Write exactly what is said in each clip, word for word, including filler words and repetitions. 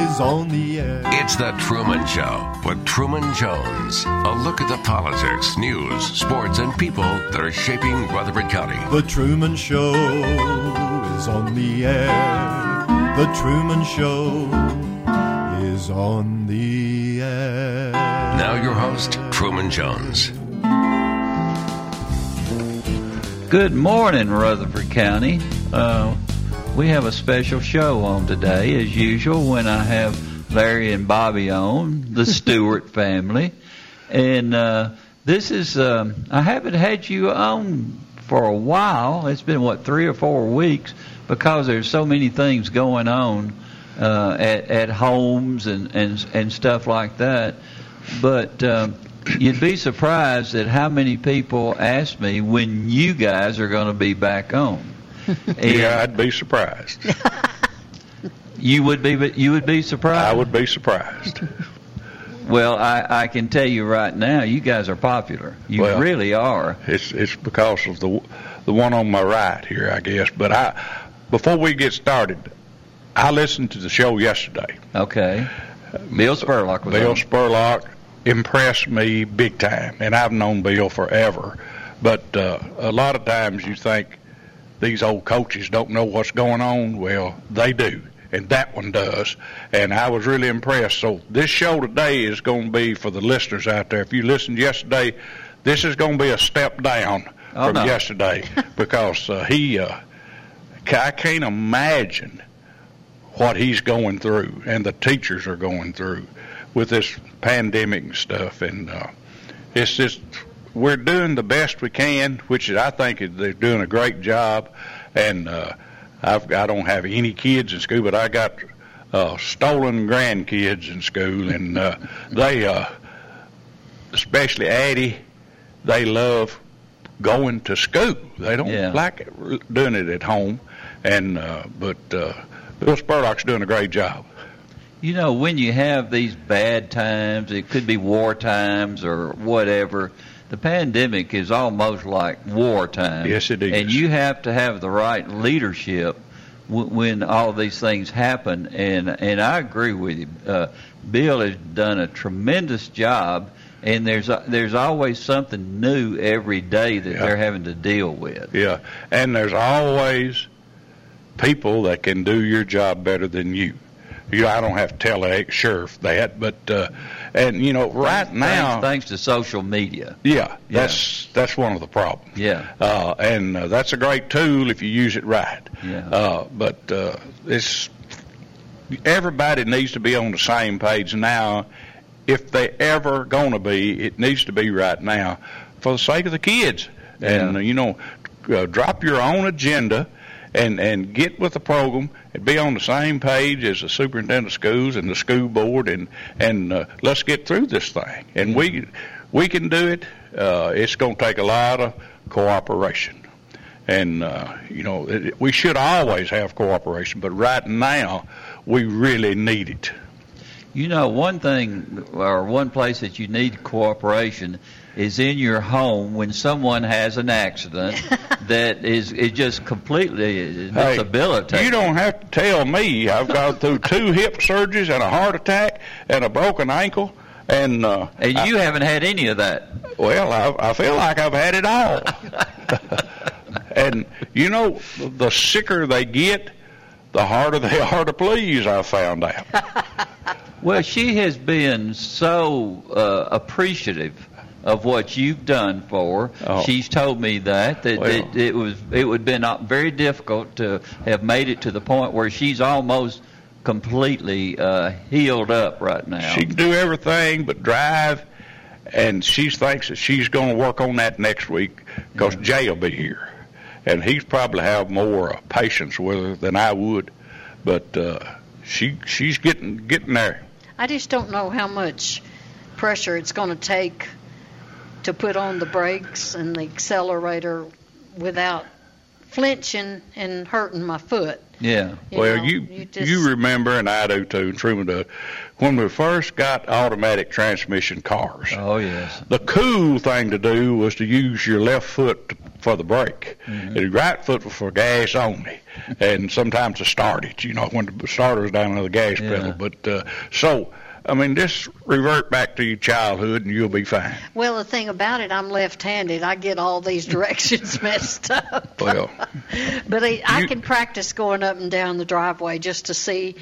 is on the air. It's The Truman Show with Truman Jones. A look at the politics, news, sports, and people that are shaping Rutherford County. The Truman Show is on the air. The Truman Show is on the air. Now your host, Truman Jones. Good morning, Rutherford County. Uh, We have a special show on today, as usual, when I have Larry and Bobby on, the Stewart family. And uh, this is, um, I haven't had you on for a while. It's been, what, three or four weeks, because there's so many things going on uh, at, at homes and, and, and stuff like that. But um, you'd be surprised at how many people ask me when you guys are going to be back on. And yeah, I'd be surprised. You would be, you would be surprised. I would be surprised. Well, I, I can tell you right now, you guys are popular. You well, really are. It's it's because of the the one on my right here, I guess. But I, before we get started, I listened to the show yesterday. Okay. Bill Spurlock was Bill on. Spurlock impressed me big time, and I've known Bill forever. But uh, a lot of times you think these old coaches don't know what's going on. Well, they do, and that one does, and I was really impressed. So this show today is going to be for the listeners out there. If you listened yesterday, this is going to be a step down oh, from no. yesterday because uh, he, uh, I can't imagine what he's going through and the teachers are going through with this pandemic and stuff, and uh, it's just... We're doing the best we can, which I think they're doing a great job. And uh, I've, I don't have any kids in school, but I got uh, stolen grandkids in school. And uh, they, uh, especially Addie, they love going to school. They don't yeah. like it, doing it at home. And uh, But uh, Bill Spurlock's doing a great job. You know, when you have these bad times, it could be war times or whatever, the pandemic is almost like wartime. Yes, it is. And you have to have the right leadership w- when all these things happen. And and I agree with you. Uh, Bill has done a tremendous job, and there's a, there's always something new every day that yeah. they're having to deal with. Yeah, and there's always people that can do your job better than you. You know, I don't have to tell Sheriff that, but... Uh, And, you know, right thanks, now... Thanks, thanks to social media. Yeah, yeah, that's that's one of the problems. Yeah. Uh, and uh, that's a great tool if you use it right. Yeah. Uh, but uh, it's everybody needs to be on the same page now. If they ever going to be, it needs to be right now for the sake of the kids. Yeah. And, uh, you know, uh, drop your own agenda and, and get with the program and be on the same page as the superintendent of schools and the school board, and and uh, let's get through this thing. And we we can do it. Uh, it's going to take a lot of cooperation. And, uh, you know, it, we should always have cooperation, but right now we really need it. You know, one thing or one place that you need cooperation is in your home when someone has an accident that is it just completely disabilitating. Hey, you don't have to tell me. I've gone through two hip surgeries and a heart attack and a broken ankle. And uh, and you I, haven't had any of that. Well, I, I feel like I've had it all. And, you know, the sicker they get, the harder they are to please, I found out. Well, she has been so uh, appreciative of what you've done for her. Oh. She's told me that, that well. it, it was it would have been very difficult to have made it to the point where she's almost completely uh, healed up right now. She can do everything but drive, and she thinks that she's going to work on that next week because yeah. Jay will be here. And he's probably have more patience with her than I would, but uh, she she's getting getting there. I just don't know how much pressure it's going to take to put on the brakes and the accelerator without flinching and hurting my foot. Yeah. You well, know, you you, just... you remember, and I do too, and Truman does, when we first got automatic transmission cars. Oh, yes. The cool thing to do was to use your left foot for the brake. Mm-hmm. The right foot was for gas only, and sometimes to start it, you know, when the starter was down on the gas yeah. pedal. But uh, so... I mean, just revert back to your childhood and you'll be fine. Well, the thing about it, I'm left-handed. I get all these directions messed up. Well, but I, I you, can practice going up and down the driveway just to see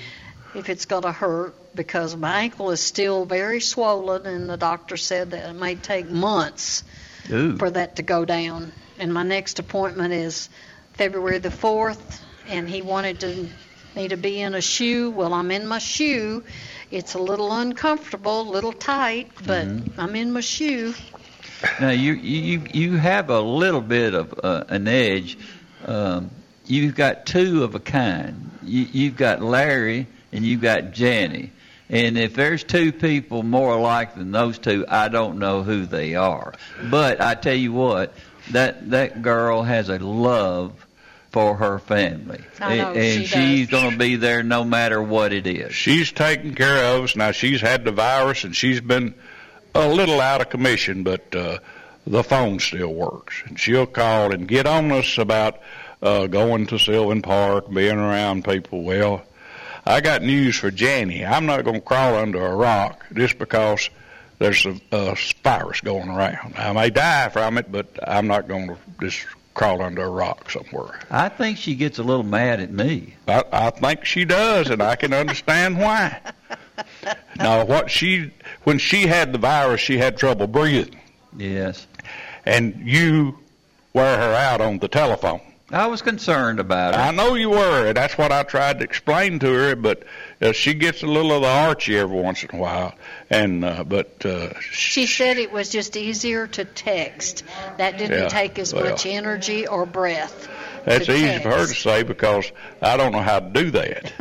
if it's going to hurt, because my ankle is still very swollen, and the doctor said that it may take months ooh. For that to go down. And my next appointment is February the fourth, and he wanted to me to be in a shoe. Well, I'm in my shoe. It's a little uncomfortable, a little tight, but mm-hmm. I'm in my shoe. Now, you you you have a little bit of uh, an edge. Um, you've got two of a kind. You, you've got Larry and you've got Jenny. And if there's two people more alike than those two, I don't know who they are. But I tell you what, that, that girl has a love for her family, I know, and, and she she's going to be there no matter what it is. She's taken care of us. Now, she's had the virus, and she's been a little out of commission, but uh, the phone still works. And she'll call and get on us about uh, going to Sylvan Park, being around people. Well, I got news for Jenny. I'm not going to crawl under a rock just because there's a, a virus going around. I may die from it, but I'm not going to just crawl under a rock somewhere. I think she gets a little mad at me. I, I think she does, and I can understand why. Now, what she when she had the virus, she had trouble breathing. Yes. And you wear her out on the telephone. I was concerned about her. I know you were, and that's what I tried to explain to her, but uh, she gets a little of the Archie every once in a while. And uh, but uh, she, she said it was just easier to text. That didn't yeah, take as well, much energy or breath. That's easy text. For her to say, because I don't know how to do that.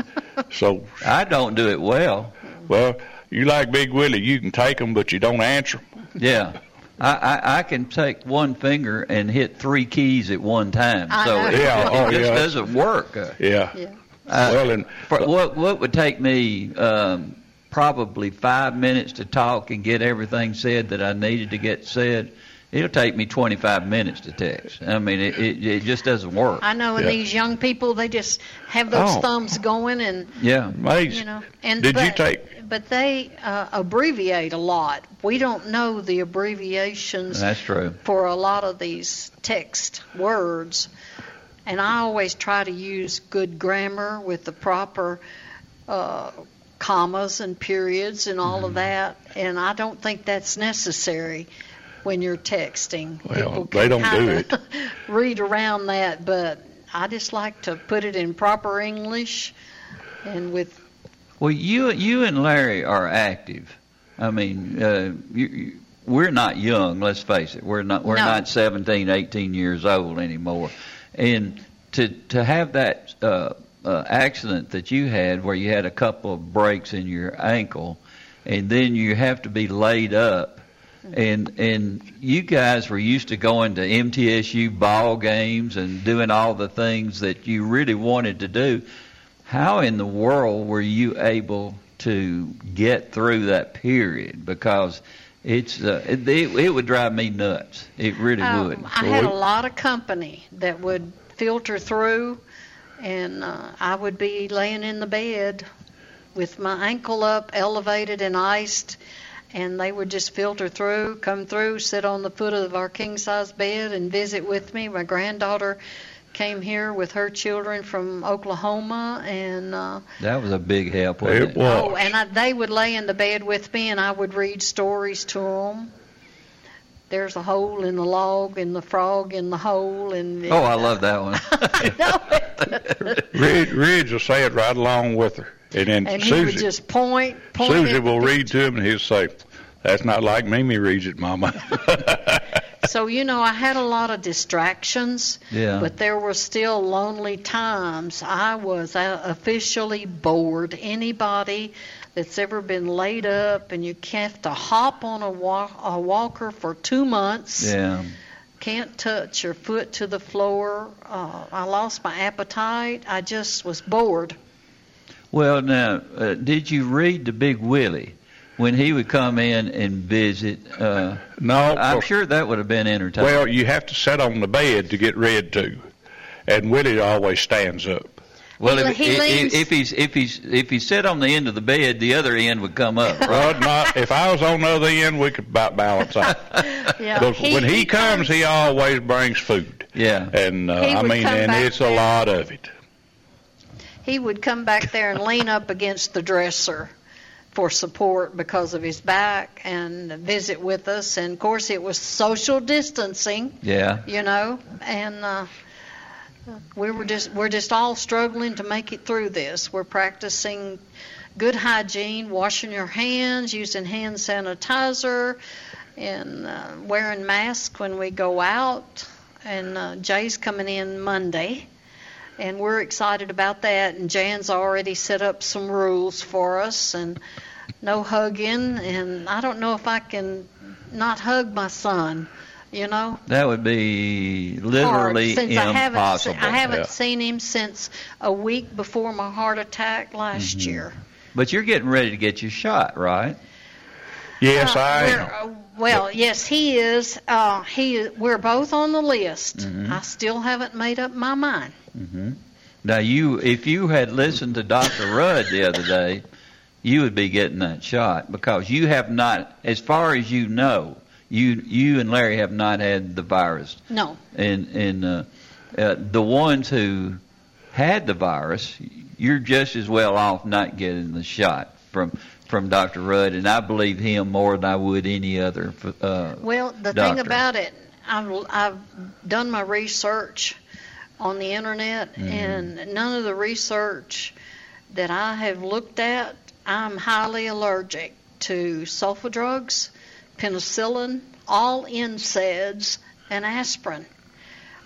So I don't do it well. Well, you like Big Willie, you can take them, but you don't answer them. Yeah. I, I, I can take one finger and hit three keys at one time, so it, yeah, it, oh, it just yeah. doesn't work. Yeah. yeah. Uh, well, and, for, what what would take me um, probably five minutes to talk and get everything said that I needed to get said, it'll take me twenty-five minutes to text. I mean, it it, it just doesn't work. I know, and yeah. these young people, they just have those oh. thumbs going, and yeah, amazing. You know, and did but, you take? But they uh, abbreviate a lot. We don't know the abbreviations That's true. For a lot of these text words. And I always try to use good grammar with the proper uh, commas and periods and all mm-hmm. of that. And I don't think that's necessary when you're texting. Well, people can they don't do it. Read around that, but I just like to put it in proper English and with. Well, you you and Larry are active. I mean, uh, you, you, we're not young. Let's face it. We're not we're no. not seventeen, eighteen years old anymore. And to to have that uh, uh, accident that you had, where you had a couple of breaks in your ankle, and then you have to be laid up. And and you guys were used to going to M T S U ball games and doing all the things that you really wanted to do. How in the world were you able to get through that period? Because it's uh, it, it would drive me nuts. It really um, would. I had a lot of company that would filter through, and uh, I would be laying in the bed with my ankle up, elevated and iced, and they would just filter through, come through, sit on the foot of our king-size bed and visit with me. My granddaughter came here with her children from Oklahoma, and uh, that was a big help. Wasn't it, it was. Oh, and I, they would lay in the bed with me, and I would read stories to them. There's a hole in the log, and the frog in the hole, and oh, uh, I love that one. I know it. Ridge, Ridge will say it right along with her, and then and Susie he would just point, point. Susie will read to him, and he'll say, "That's not like Mimi reads it, Mama." So, you know, I had a lot of distractions, yeah. but there were still lonely times. I was officially bored. Anybody that's ever been laid up and you have to hop on a, walk, a walker for two months, yeah. can't touch your foot to the floor. Uh, I lost my appetite. I just was bored. Well, now, uh, did you read the Big Willie when he would come in and visit? Uh, no. I'm well, sure that would have been entertaining. Well, you have to sit on the bed to get read to, and Willie always stands up. Well, if, he if, if he's if he's if he sat on the end of the bed, the other end would come up. Right? Well, if I was on the other end, we could about balance out. Yeah, but he, when he comes, he always brings food. Yeah. And uh, I mean, and it's there. A lot of it. He would come back there and lean up against the dresser for support because of his back and visit with us. And, of course, it was social distancing. Yeah. You know, and uh, we were just, we're just all struggling to make it through this. We're practicing good hygiene, washing your hands, using hand sanitizer, and uh, wearing masks when we go out. And uh, Jay's coming in Monday. And we're excited about that, and Jan's already set up some rules for us, and no hugging, and I don't know if I can not hug my son, you know. That would be literally impossible. I haven't, se- I haven't yeah. seen him since a week before my heart attack last mm-hmm. year. But you're getting ready to get your shot, right? Yes, uh, I am. Well, yes, he is. Uh, he, we're both on the list. Mm-hmm. I still haven't made up my mind. Mm-hmm. Now, you, if you had listened to Doctor Rudd the other day, you would be getting that shot because you have not, as far as you know, you you and Larry have not had the virus. No. And and uh, uh, the ones who had the virus, you're just as well off not getting the shot from. From Doctor Rudd, and I believe him more than I would any other uh, Well, the doctor. Thing about it, I've, I've done my research on the Internet, mm-hmm. and none of the research that I have looked at, I'm highly allergic to sulfa drugs, penicillin, all N SAIDs, and aspirin.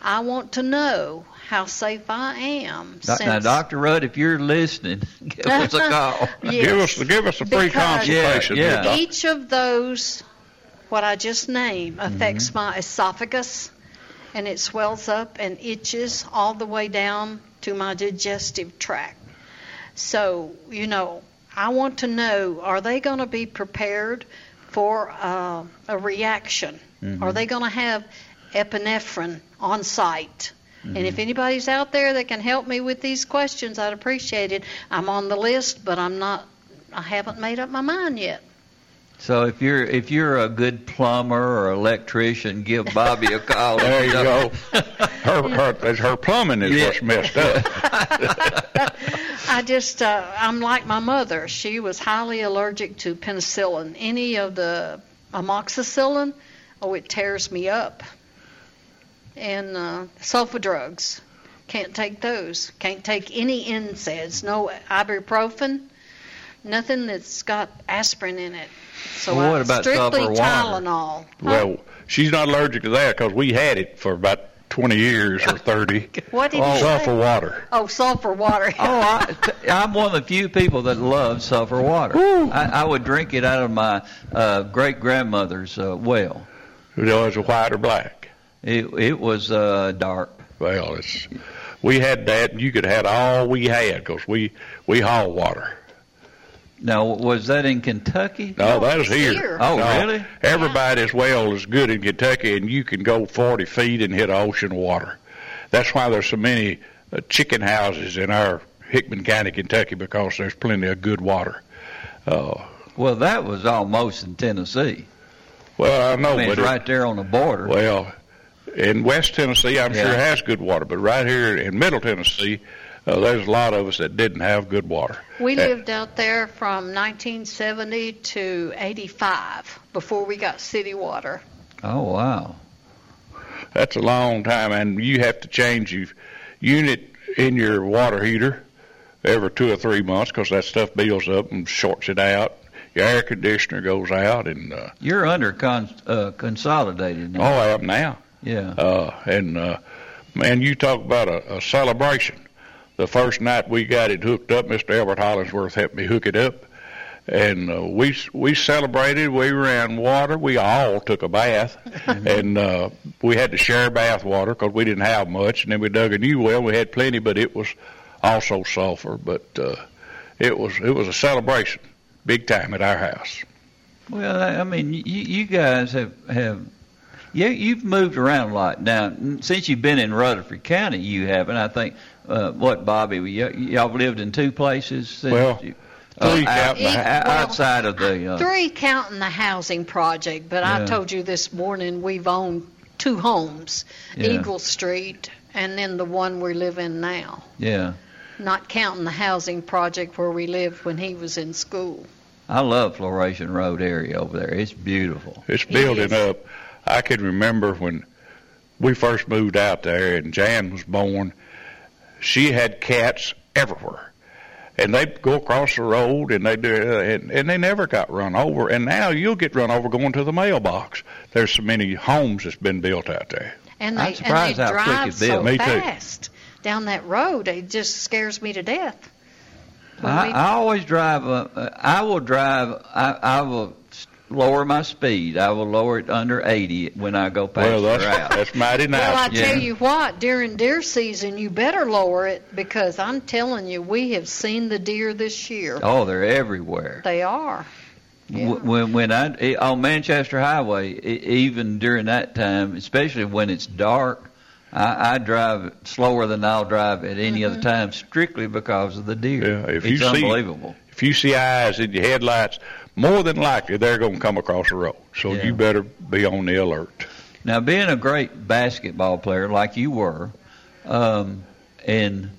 I want to know how safe I am. Do, now, Doctor Rudd, if you're listening, give us a call. Yes, give us give us a free consultation. Yeah, yeah. Each of those, what I just named, affects mm-hmm. my esophagus, and it swells up and itches all the way down to my digestive tract. So, you know, I want to know, are they going to be prepared for uh, a reaction? Mm-hmm. Are they going to have epinephrine on site? Mm-hmm. And if anybody's out there that can help me with these questions, I'd appreciate it. I'm on the list, but I'm not. I haven't made up my mind yet. So if you're if you're a good plumber or electrician, give Bobby a call. There you go. Her her, her plumbing is yeah. what's messed up. I just uh, I'm like my mother. She was highly allergic to penicillin. Any of the amoxicillin, oh, it tears me up. And uh, sulfa drugs, can't take those. Can't take any N SAIDs, no ibuprofen, nothing that's got aspirin in it. So well, what about strictly Tylenol. Well, huh? She's not allergic to that because we had it for about twenty years or thirty. What did you oh, sulfur say? water. Oh, sulfur water. oh, I, I'm one of the few people that love sulfur water. I, I would drink it out of my uh, great grandmother's uh, well. It was white or black. It it was uh, dark. Well, it's we had that, and you could have had all we had because we we haul water. Now, was that in Kentucky? No, no that was here. here. Oh, no, really? Everybody's well is good in Kentucky, and you can go forty feet and hit ocean water. That's why there's so many uh, chicken houses in our Hickman County, Kentucky, because there's plenty of good water. Uh, well, that was almost in Tennessee. Well, I know, I mean, but it's right it, there on the border. Well. In West Tennessee, I'm yeah. sure has good water, but right here in Middle Tennessee, uh, there's a lot of us that didn't have good water. We and, lived out there from nineteen seventy to eighty-five before we got city water. Oh, wow. That's a long time, and you have to change your unit in your water heater every two or three months because that stuff builds up and shorts it out. your air conditioner goes out, and uh, you're under con- uh, consolidated now. Oh, I am now. Yeah. Uh, and uh, man, you talk about a, a celebration. The first night we got it hooked up, Mister Albert Hollingsworth helped me hook it up, and uh, we we celebrated. We ran water. We all took a bath, and uh, we had to share bath water because we didn't have much. And then we dug a new well. We had plenty, but it was also sulfur. But uh, it was it was a celebration, big time at our house. Well, I mean, you, you guys have have. You, you've moved around a lot. Now, since you've been in Rutherford County, you haven't. I think, uh, what, Bobby, y- y'all lived in two places? Since well, you, three uh, out, it, outside well, of the... Uh, three counting the housing project, but yeah. I told you this morning we've owned two homes, yeah. Eagle Street and then the one we live in now. Yeah. Not counting the housing project where we lived when he was in school. I love Floration Road area over there. It's beautiful. It's building it up. I can remember when we first moved out there and Jan was born, she had cats everywhere. And they'd go across the road, and they do, and, and they never got run over. And now you'll get run over going to the mailbox. There's so many homes that's been built out there. And they, I'm surprised and they how drive quick it so built. Fast down that road. It just scares me to death. I, we... I always drive, uh, I will drive, I, I will... lower my speed. I will lower it under eighty when I go past well, that's, the route. That's mighty nice. Well, I yeah. tell you what, during deer season, you better lower it because I'm telling you, we have seen the deer this year. Oh, they're everywhere. They are. Yeah. When when I on Manchester Highway, even during that time, especially when it's dark, I, I drive slower than I'll drive at any mm-hmm. other time, strictly because of the deer. Yeah, if it's you unbelievable. See, if you see eyes in your headlights. More than likely, they're going to come across the road, so yeah. you better be on the alert. Now, being a great basketball player like you were, um, and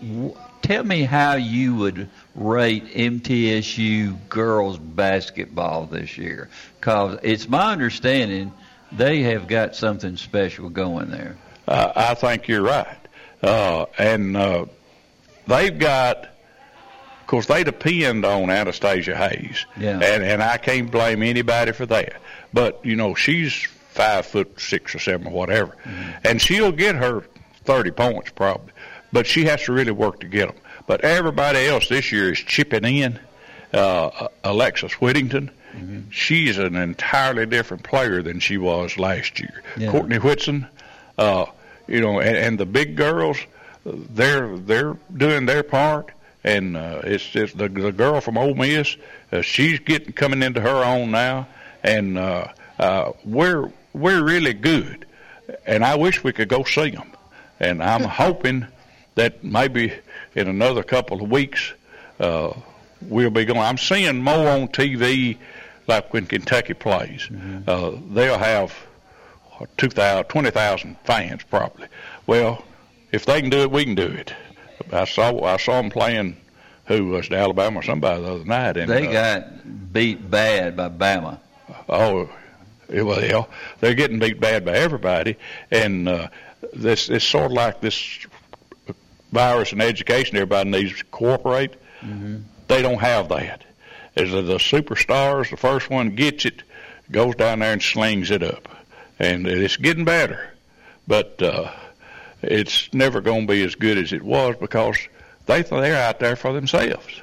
w- tell me how you would rate M T S U girls basketball this year, because it's my understanding they have got something special going there. Uh, I think you're right. Uh, and uh, they've got... Of course, they depend on Anastasia Hayes, yeah. and and I can't blame anybody for that. But you know, she's five foot six or seven or whatever, mm-hmm. and she'll get her thirty points probably. But she has to really work to get them. But everybody else this year is chipping in. Uh, Alexis Whittington, mm-hmm. she's an entirely different player than she was last year. Yeah. Courtney Whitson, uh, you know, and, and the big girls, they're they're doing their part. And uh, it's just the, the girl from Ole Miss. Uh, she's getting coming into her own now, and uh, uh, we're we're really good. And I wish we could go see them. And I'm hoping that maybe in another couple of weeks uh, we'll be going. I'm seeing more on T V, like when Kentucky plays. Mm-hmm. Uh, they'll have twenty thousand fans probably. Well, if they can do it, we can do it. I saw I saw them playing, who was it, Alabama or somebody the other night. And, they uh, got beat bad by Bama. Oh, well, they're getting beat bad by everybody. And uh, this it's sort of like this virus in education. Everybody needs to cooperate. Mm-hmm. They don't have that. As the, the superstars, the first one gets it, goes down there and slings it up. And it's getting better. But... Uh, It's never going to be as good as it was because they they're out there for themselves.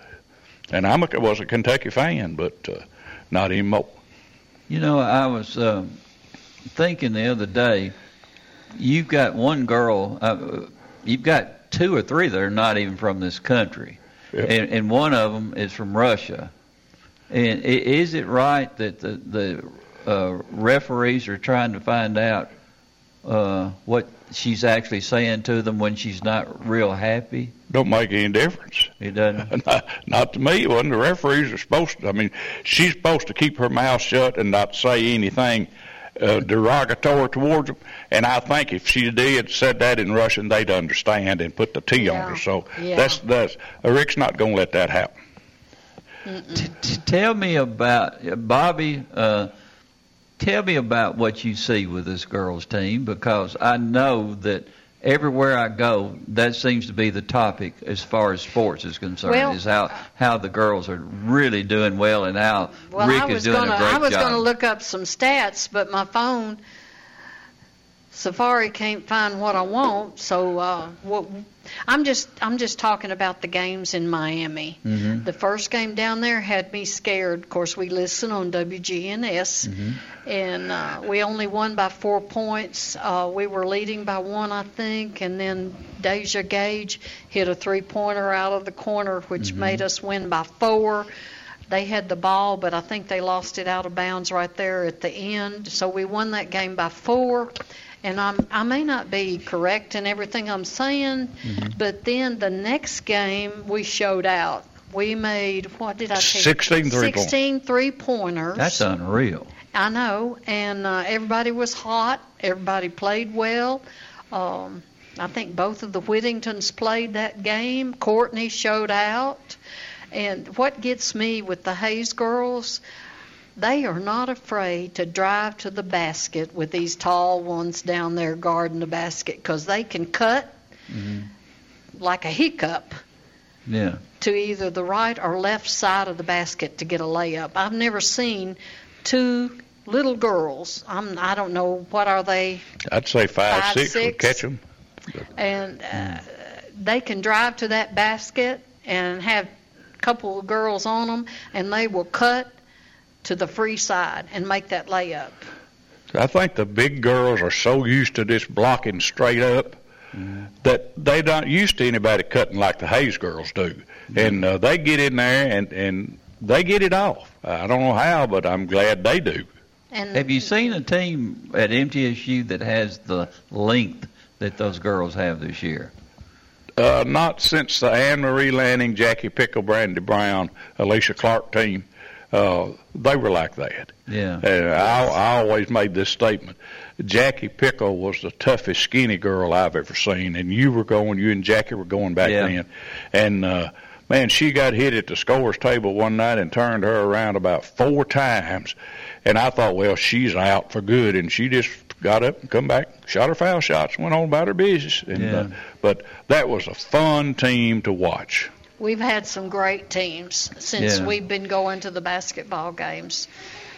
And I was a Kentucky fan, but uh, not anymore. You know, I was uh, thinking the other day. You've got one girl. Uh, you've got two or three that are not even from this country, yeah. and, and one of them is from Russia. And is it right that the the uh, referees are trying to find out? Uh, what she's actually saying to them when she's not real happy? Don't make any difference. It doesn't? not, not to me. Well, the referees are supposed to. I mean, she's supposed to keep her mouth shut and not say anything uh, derogatory towards them. And I think if she did said that in Russian, they'd understand and put the T yeah. on her. So yeah. that's that's uh, Rick's not going to let that happen. T- t- tell me about Bobby. Uh, Tell me about what you see with this girls' team, because I know that everywhere I go, that seems to be the topic as far as sports is concerned, well, is how, how the girls are really doing well and how well, Rick is doing gonna, a great job. I was going to look up some stats, but my phone, Safari can't find what I want, so uh, what, I'm just I'm just talking about the games in Miami. Mm-hmm. The first game down there had me scared. Of course, we listen on W G N S, mm-hmm. and uh, we only won by four points. Uh, we were leading by one, I think, and then Deja Gage hit a three-pointer out of the corner, which mm-hmm. made us win by four. They had the ball, but I think they lost it out of bounds right there at the end. So we won that game by four. And I'm, I may not be correct in everything I'm saying, mm-hmm. but then the next game we showed out. We made, what did I take? sixteen three-pointers. three-pointers. That's unreal. I know. And uh, everybody was hot. Everybody played well. Um, I think both of the Whittingtons played that game. Courtney showed out. And what gets me with the Hayes girls, they are not afraid to drive to the basket with these tall ones down there guarding the basket because they can cut mm-hmm. like a hiccup yeah. to either the right or left side of the basket to get a layup. I've never seen two little girls. I'm, I don't know, what are they? I'd say five, five six, six. Catch them. And uh, they can drive to that basket and have a couple of girls on them, and they will cut to the free side and make that layup. I think the big girls are so used to this blocking straight up mm. that they're not used to anybody cutting like the Hayes girls do. Mm. And uh, they get in there and, and they get it off. I don't know how, but I'm glad they do. And have you seen a team at M T S U that has the length that those girls have this year? Uh, not since the Anne Marie Lanning, Jackie Pickle, Brandi Brown, Alicia Clark team. Uh, they were like that. Yeah. And I, I always made this statement. Jackie Pickle was the toughest skinny girl I've ever seen, and you were going, you and Jackie were going back yeah. then. And, uh, man, she got hit at the scorer's table one night and turned her around about four times. And I thought, well, she's out for good. And she just got up and come back, shot her foul shots, went on about her business. And, yeah. uh, but that was a fun team to watch. We've had some great teams since yeah. we've been going to the basketball games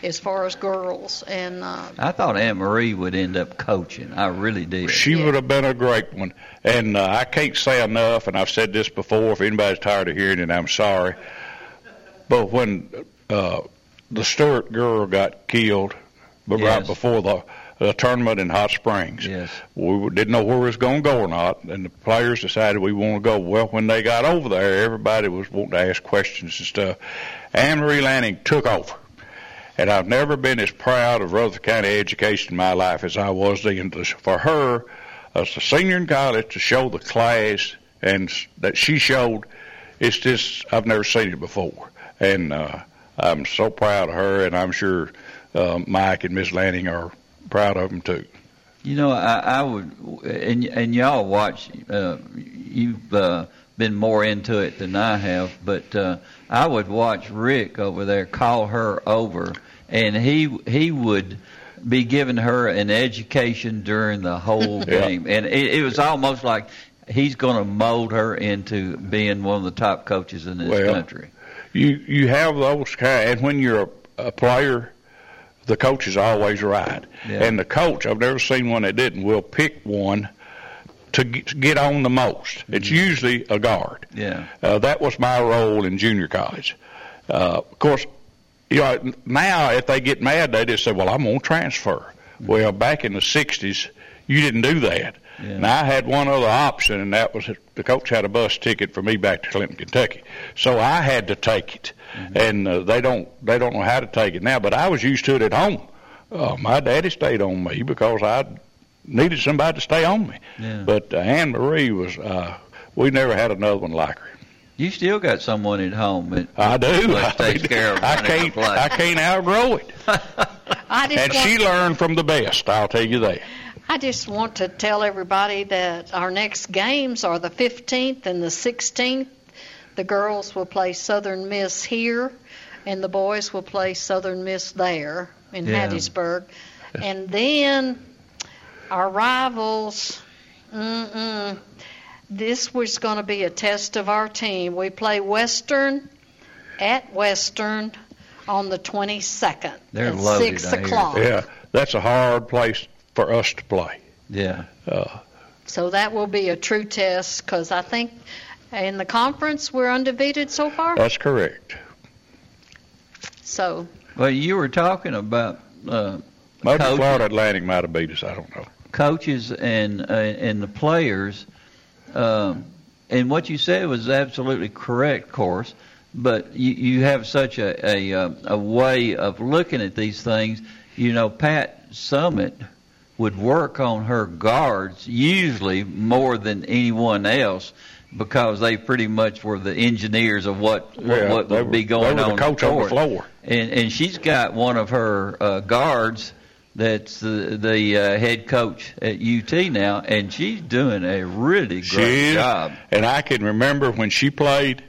as far as girls. And uh, I thought Anne Marie would end up coaching. I really did. She yeah. would have been a great one. And uh, I can't say enough, and I've said this before. If anybody's tired of hearing it, I'm sorry. But when uh, the Stewart girl got killed but yes. right before the – a tournament in Hot Springs. Yes. We didn't know where it was going to go or not, and the players decided we want to go. Well, when they got over there, everybody was wanting to ask questions and stuff. Anne Marie Lanning took over, and I've never been as proud of Rutherford County education in my life as I was then. For her, as a senior in college, to show the class and that she showed, it's just, I've never seen it before. And uh, I'm so proud of her, and I'm sure uh, Mike and Miss Lanning are proud of them too. You know, I, I would, and and y'all watch. Uh, you've uh, been more into it than I have, but uh, I would watch Rick over there call her over, and he he would be giving her an education during the whole game, yeah. and it, it was almost like he's going to mold her into being one of the top coaches in this well, country. You you have those kind, and when you're a, a player, the coach is always right. Yeah. And the coach, I've never seen one that didn't, will pick one to get on the most. Mm-hmm. It's usually a guard. Yeah. Uh, that was my role in junior college. Uh, of course, you know, now if they get mad, they just say, well, I'm going to transfer. Mm-hmm. Well, back in the sixties, you didn't do that. Yeah. And I had one other option, and that was the coach had a bus ticket for me back to Clinton, Kentucky. So I had to take it. Mm-hmm. And uh, they don't they don't know how to take it now, but I was used to it at home. Uh, my daddy stayed on me because I needed somebody to stay on me. Yeah. But uh, Anne Marie was, uh, we never had another one like her. You still got someone at home that I do. That takes I, care of I can't I can't outgrow it. I just and she to... learned from the best, I'll tell you that. I just want to tell everybody that our next games are the fifteenth and the sixteenth. The girls will play Southern Miss here, and the boys will play Southern Miss there in yeah. Hattiesburg. And then our rivals, Mm-mm. This was going to be a test of our team. We play Western at Western on the twenty-second They're at loaded, six o'clock Yeah, that's a hard place for us to play. Yeah. Uh, so that will be a true test because I think in the conference we're undefeated so far. That's correct. So. Well, you were talking about uh, maybe coaches, Florida Atlantic might have beat us. I don't know. Coaches and uh, and the players, um, and what you said was absolutely correct, of course. But you, you have such a, a a way of looking at these things. You know, Pat Summitt would work on her guards usually more than anyone else because they pretty much were the engineers of what yeah, what would were, be going on the, coach the, on the floor. And and she's got one of her uh, guards that's the, the uh, head coach at U T now, and she's doing a really great job. And I can remember when she played.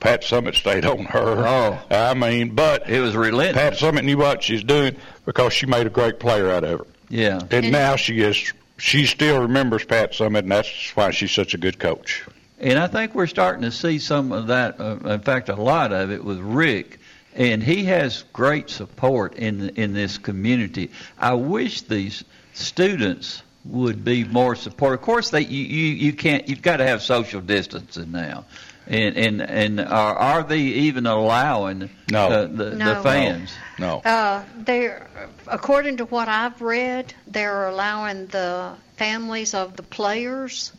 Pat Summitt stayed on her. Oh. I mean, but it was relentless. Pat Summitt knew what she's doing because she made a great player out of her. Yeah. And, and now she is she still remembers Pat Summitt, and that's why she's such a good coach. And I think we're starting to see some of that, uh, in fact, a lot of it with Rick, and he has great support in in this community. I wish these students would be more supportive. Of course, they you, you, you can't you've got to have social distancing now. And and, and are, are they even allowing no. uh, the, no. the fans? No. no. Uh, they're, according to what I've read, they're allowing the families of the players,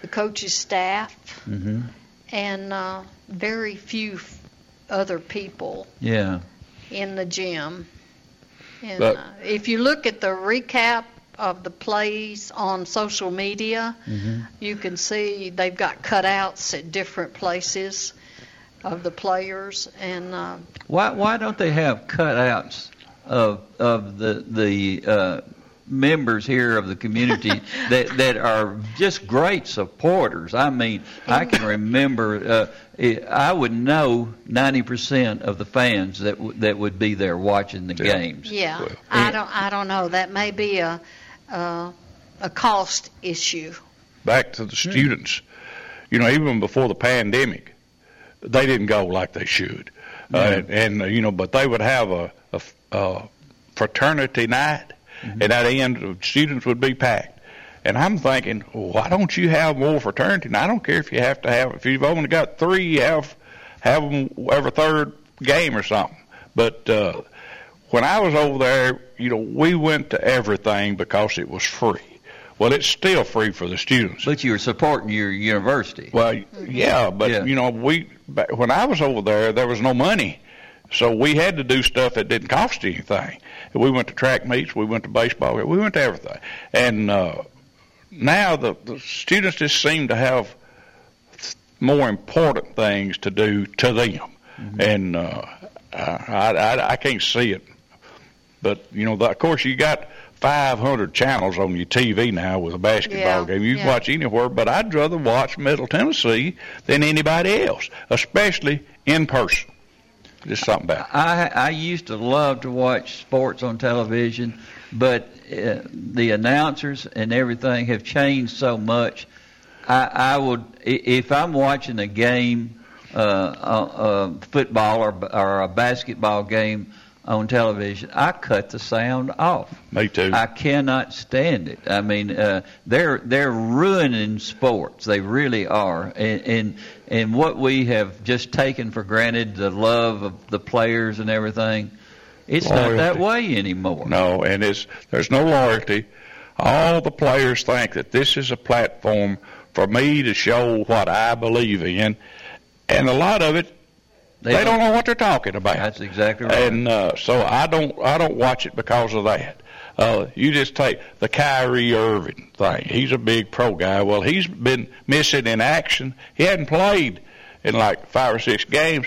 the coaches' staff, mm-hmm. and uh, very few f- other people yeah. in the gym. And but, uh, if you look at the recap of the plays on social media, mm-hmm. you can see they've got cutouts at different places of the players. And uh, why why don't they have cutouts of of the the uh, members here of the community that that are just great supporters? I mean, I can remember. Uh, I would know ninety percent of the fans that w- that would be there watching the yeah. games. Yeah, well, I don't I don't know. That may be a Uh, a cost issue. Back to the students. You know, even before the pandemic, they didn't go like they should. Uh, mm-hmm. And, uh, you know, but they would have a, a, a fraternity night, mm-hmm. and at the end, the students would be packed. And I'm thinking, why don't you have more fraternity? And I don't care if you have to have, if you've only got three, have, have them every third game or something. But, uh, when I was over there, you know, we went to everything because it was free. Well, it's still free for the students. But you were supporting your university. Well, yeah, but, yeah. you know, we when I was over there, there was no money. So we had to do stuff that didn't cost anything. We went to track meets. We went to baseball. We went to everything. And uh, now the, the students just seem to have more important things to do to them. Mm-hmm. And uh, I, I, I can't see it. But, you know, the, of course, you got five hundred channels on your T V now with a basketball yeah, game. You yeah. can watch anywhere, but I'd rather watch Middle Tennessee than anybody else, especially in person. Just something about it. I, I used to love to watch sports on television, but uh, the announcers and everything have changed so much. I, I would, if I'm watching a game, uh, uh, football or, or a basketball game, on television, I cut the sound off. Me too. I cannot stand it. I mean, uh, they're they're ruining sports. They really are. And, and and what we have just taken for granted, the love of the players and everything, it's loyalty. Not that way anymore. No, and it's there's no loyalty. All the players think that this is a platform for me to show what I believe in, and a lot of it. They, they don't, don't know what they're talking about. That's exactly right. And uh, so I don't I don't watch it because of that. Uh, you just take the Kyrie Irving thing. He's a big pro guy. Well, he's been missing in action. He hadn't played in like five or six games.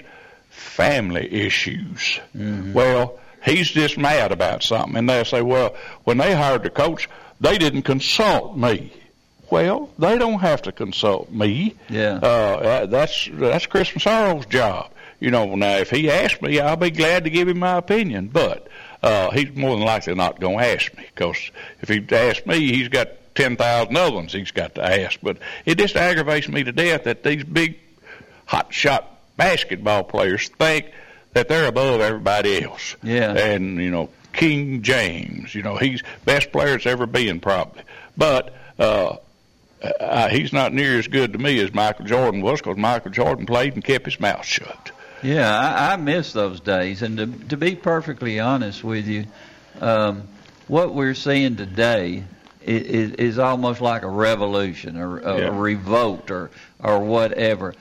Family issues. Mm-hmm. Well, he's just mad about something. And they'll say, well, when they hired the coach, they didn't consult me. Well, they don't have to consult me. Yeah. Uh, that's, that's Chris Massaro's job. You know, now, if he asks me, I'll be glad to give him my opinion. But uh, he's more than likely not going to ask me because if he asks me, he's got ten thousand of them he's got to ask. But it just aggravates me to death that these big hotshot basketball players think that they're above everybody else. Yeah. And, you know, King James, you know, he's best player that's ever been probably. But uh, uh, he's not near as good to me as Michael Jordan was, because Michael Jordan played and kept his mouth shut. Yeah, I, I miss those days. And to, to be perfectly honest with you, um, what we're seeing today is, is almost like a revolution or a yeah. revolt or, or whatever.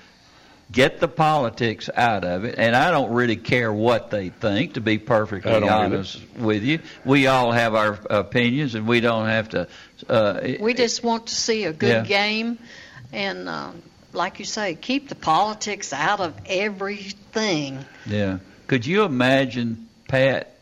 Get the politics out of it, and I don't really care what they think, to be perfectly honest with you. We all have our opinions, and we don't have to... Uh, we just want to see a good yeah. game, and uh, like you say, keep the politics out of everything. Yeah. Could you imagine Pat,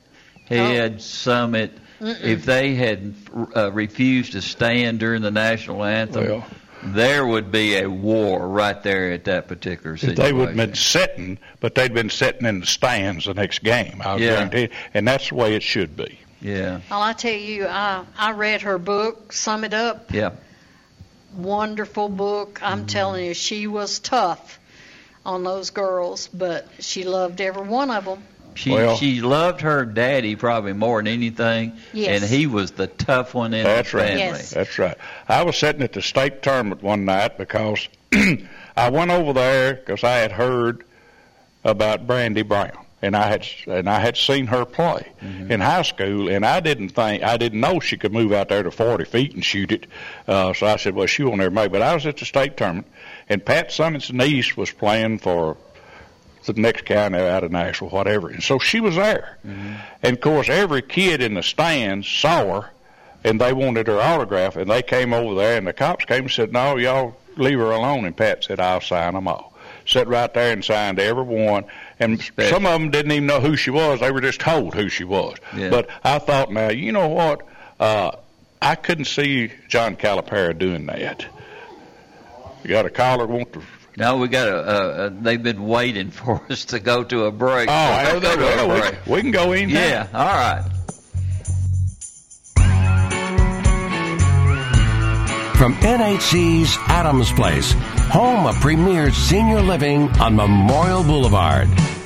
Head, oh. Summitt, Mm-mm. if they had uh, refused to stand during the national anthem? Well. There would be a war right there at that particular situation. They would have been sitting, but they'd been sitting in the stands the next game, I yeah. guarantee. And that's the way it should be. Yeah. Well, I tell you, I, I read her book, Sum It Up. Yeah. Wonderful book. I'm mm-hmm. telling you, she was tough on those girls, but she loved every one of them. She well, she loved her daddy probably more than anything, yes. and he was the tough one in That's the family. Right. Yes. That's right. I was sitting at the state tournament one night because I went over there because I had heard about Brandi Brown, and I had and I had seen her play mm-hmm. in high school, and I didn't think I didn't know she could move out there to forty feet and shoot it. Uh, so I said, well, she won't ever make. But I was at the state tournament, and Pat Summitt's niece was playing for the next county out of Nashville, whatever. And so she was there. Mm-hmm. And, of course, every kid in the stands saw her, and they wanted her autograph, and they came over there, and the cops came and said, no, y'all leave her alone. And Pat said, I'll sign them all. Sat right there and signed everyone. And Especially. some of them didn't even know who she was. They were just told who she was. Yeah. But I thought, now, you know what? Uh, I couldn't see John Calipari doing that. You got a caller, want to... No, we got a. Uh, they've been waiting for us to go to a break. Oh, so go to a break. We, we can go in. Yeah, now. All right. From N H C's Adams Place, home of premier senior living on Memorial Boulevard,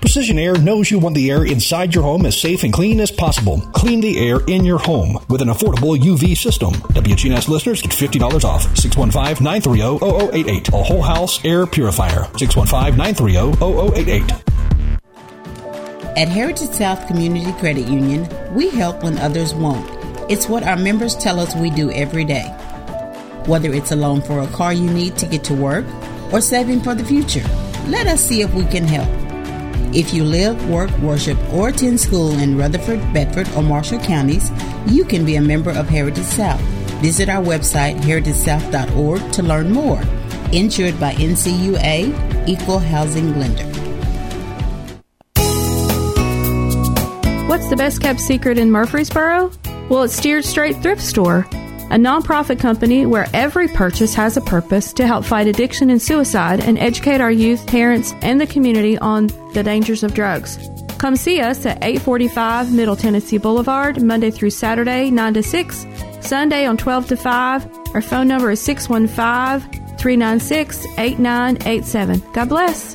Precision Air knows you want the air inside your home as safe and clean as possible. Clean the air in your home with an affordable U V system. W G N S listeners get fifty dollars off. six one five, nine three zero, zero zero eight eight. A whole house air purifier. six one five, nine three zero, zero zero eight eight. At Heritage South Community Credit Union, we help when others won't. It's what our members tell us we do every day. Whether it's a loan for a car you need to get to work or saving for the future, let us see if we can help. If you live, work, worship, or attend school in Rutherford, Bedford, or Marshall counties, you can be a member of Heritage South. Visit our website, heritage south dot org, to learn more. Insured by N C U A, Equal Housing Lender. What's the best kept secret in Murfreesboro? Well, it's Steered Straight Thrift Store, a nonprofit company where every purchase has a purpose to help fight addiction and suicide and educate our youth, parents, and the community on the dangers of drugs. Come see us at eight forty-five Middle Tennessee Boulevard, Monday through Saturday, nine to six, Sunday on twelve to five. Our phone number is six one five, three nine six, eight nine eight seven. God bless.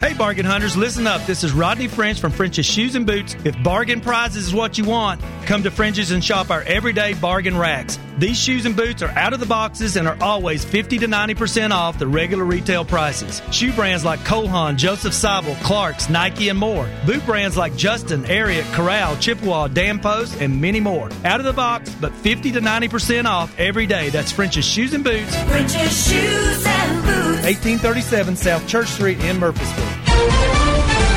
Hey, bargain hunters, listen up. This is Rodney French from French's Shoes and Boots. If bargain prizes is what you want, come to French's and shop our everyday bargain racks. These shoes and boots are out of the boxes and are always fifty to ninety percent off the regular retail prices. Shoe brands like Cole Haan, Joseph Seibel, Clark's, Nike, and more. Boot brands like Justin, Ariat, Corral, Chippewa, Dan Post, and many more. Out of the box, but fifty to ninety percent off every day. That's French's Shoes and Boots. French's Shoes and Boots. eighteen thirty-seven South Church Street in Murfreesboro.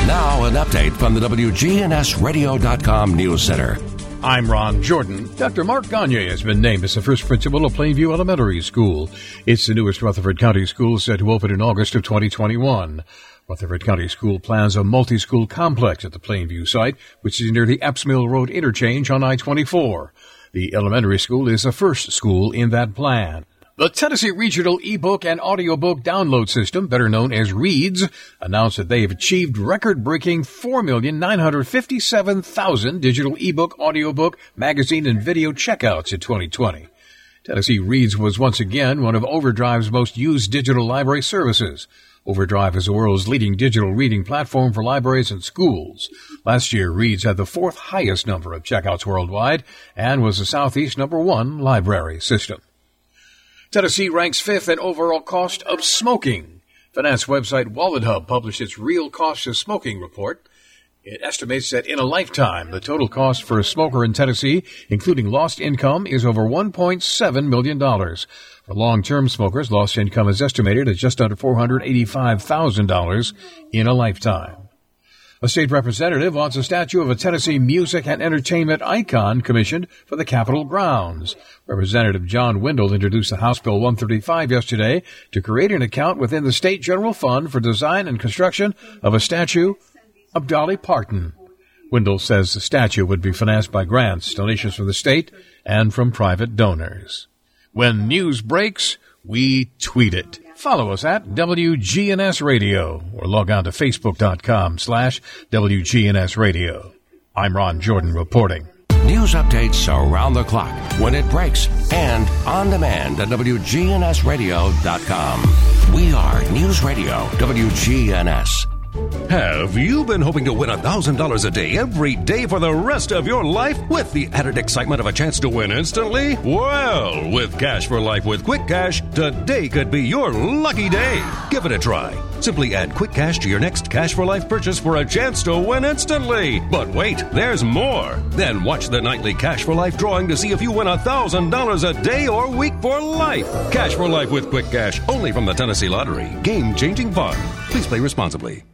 Now an update from the W G N S radio dot com News Center. I'm Ron Jordan. Doctor Mark Gagne has been named as the first principal of Plainview Elementary School. It's the newest Rutherford County school set to open in August of twenty twenty-one. Rutherford County School plans a multi-school complex at the Plainview site, which is near the Epps Mill Road interchange on I twenty-four. The elementary school is the first school in that plan. The Tennessee Regional eBook and Audiobook Download System, better known as Reads, announced that they have achieved record-breaking four million nine hundred fifty-seven thousand digital eBook, audiobook, magazine, and video checkouts in twenty twenty. Tennessee Reads was once again one of Overdrive's most used digital library services. Overdrive is the world's leading digital reading platform for libraries and schools. Last year, Reads had the fourth highest number of checkouts worldwide and was the Southeast number one library system. Tennessee ranks fifth in overall cost of smoking. Finance website Wallet Hub published its Real Cost of Smoking report. It estimates that in a lifetime, the total cost for a smoker in Tennessee, including lost income, is over one point seven million dollars. For long-term smokers, lost income is estimated at just under four hundred eighty-five thousand dollars in a lifetime. A state representative wants a statue of a Tennessee music and entertainment icon commissioned for the Capitol grounds. Representative John Wendell introduced the House Bill one thirty-five yesterday to create an account within the State General Fund for design and construction of a statue of Dolly Parton. Wendell says the statue would be financed by grants, donations from the state, and from private donors. When news breaks, we tweet it. Follow us at W G N S Radio or log on to Facebook.com slash WGNS Radio. I'm Ron Jordan reporting. News updates around the clock, when it breaks, and on demand at W G N S Radio dot com. We are News Radio W G N S. Have you been hoping to win one thousand dollars a day every day for the rest of your life with the added excitement of a chance to win instantly? Well, with Cash for Life with Quick Cash, today could be your lucky day. Give it a try. Simply add Quick Cash to your next Cash for Life purchase for a chance to win instantly. But wait, there's more. Then watch the nightly Cash for Life drawing to see if you win one thousand dollars a day or week for life. Cash for Life with Quick Cash, only from the Tennessee Lottery. Game-changing fun. Please play responsibly.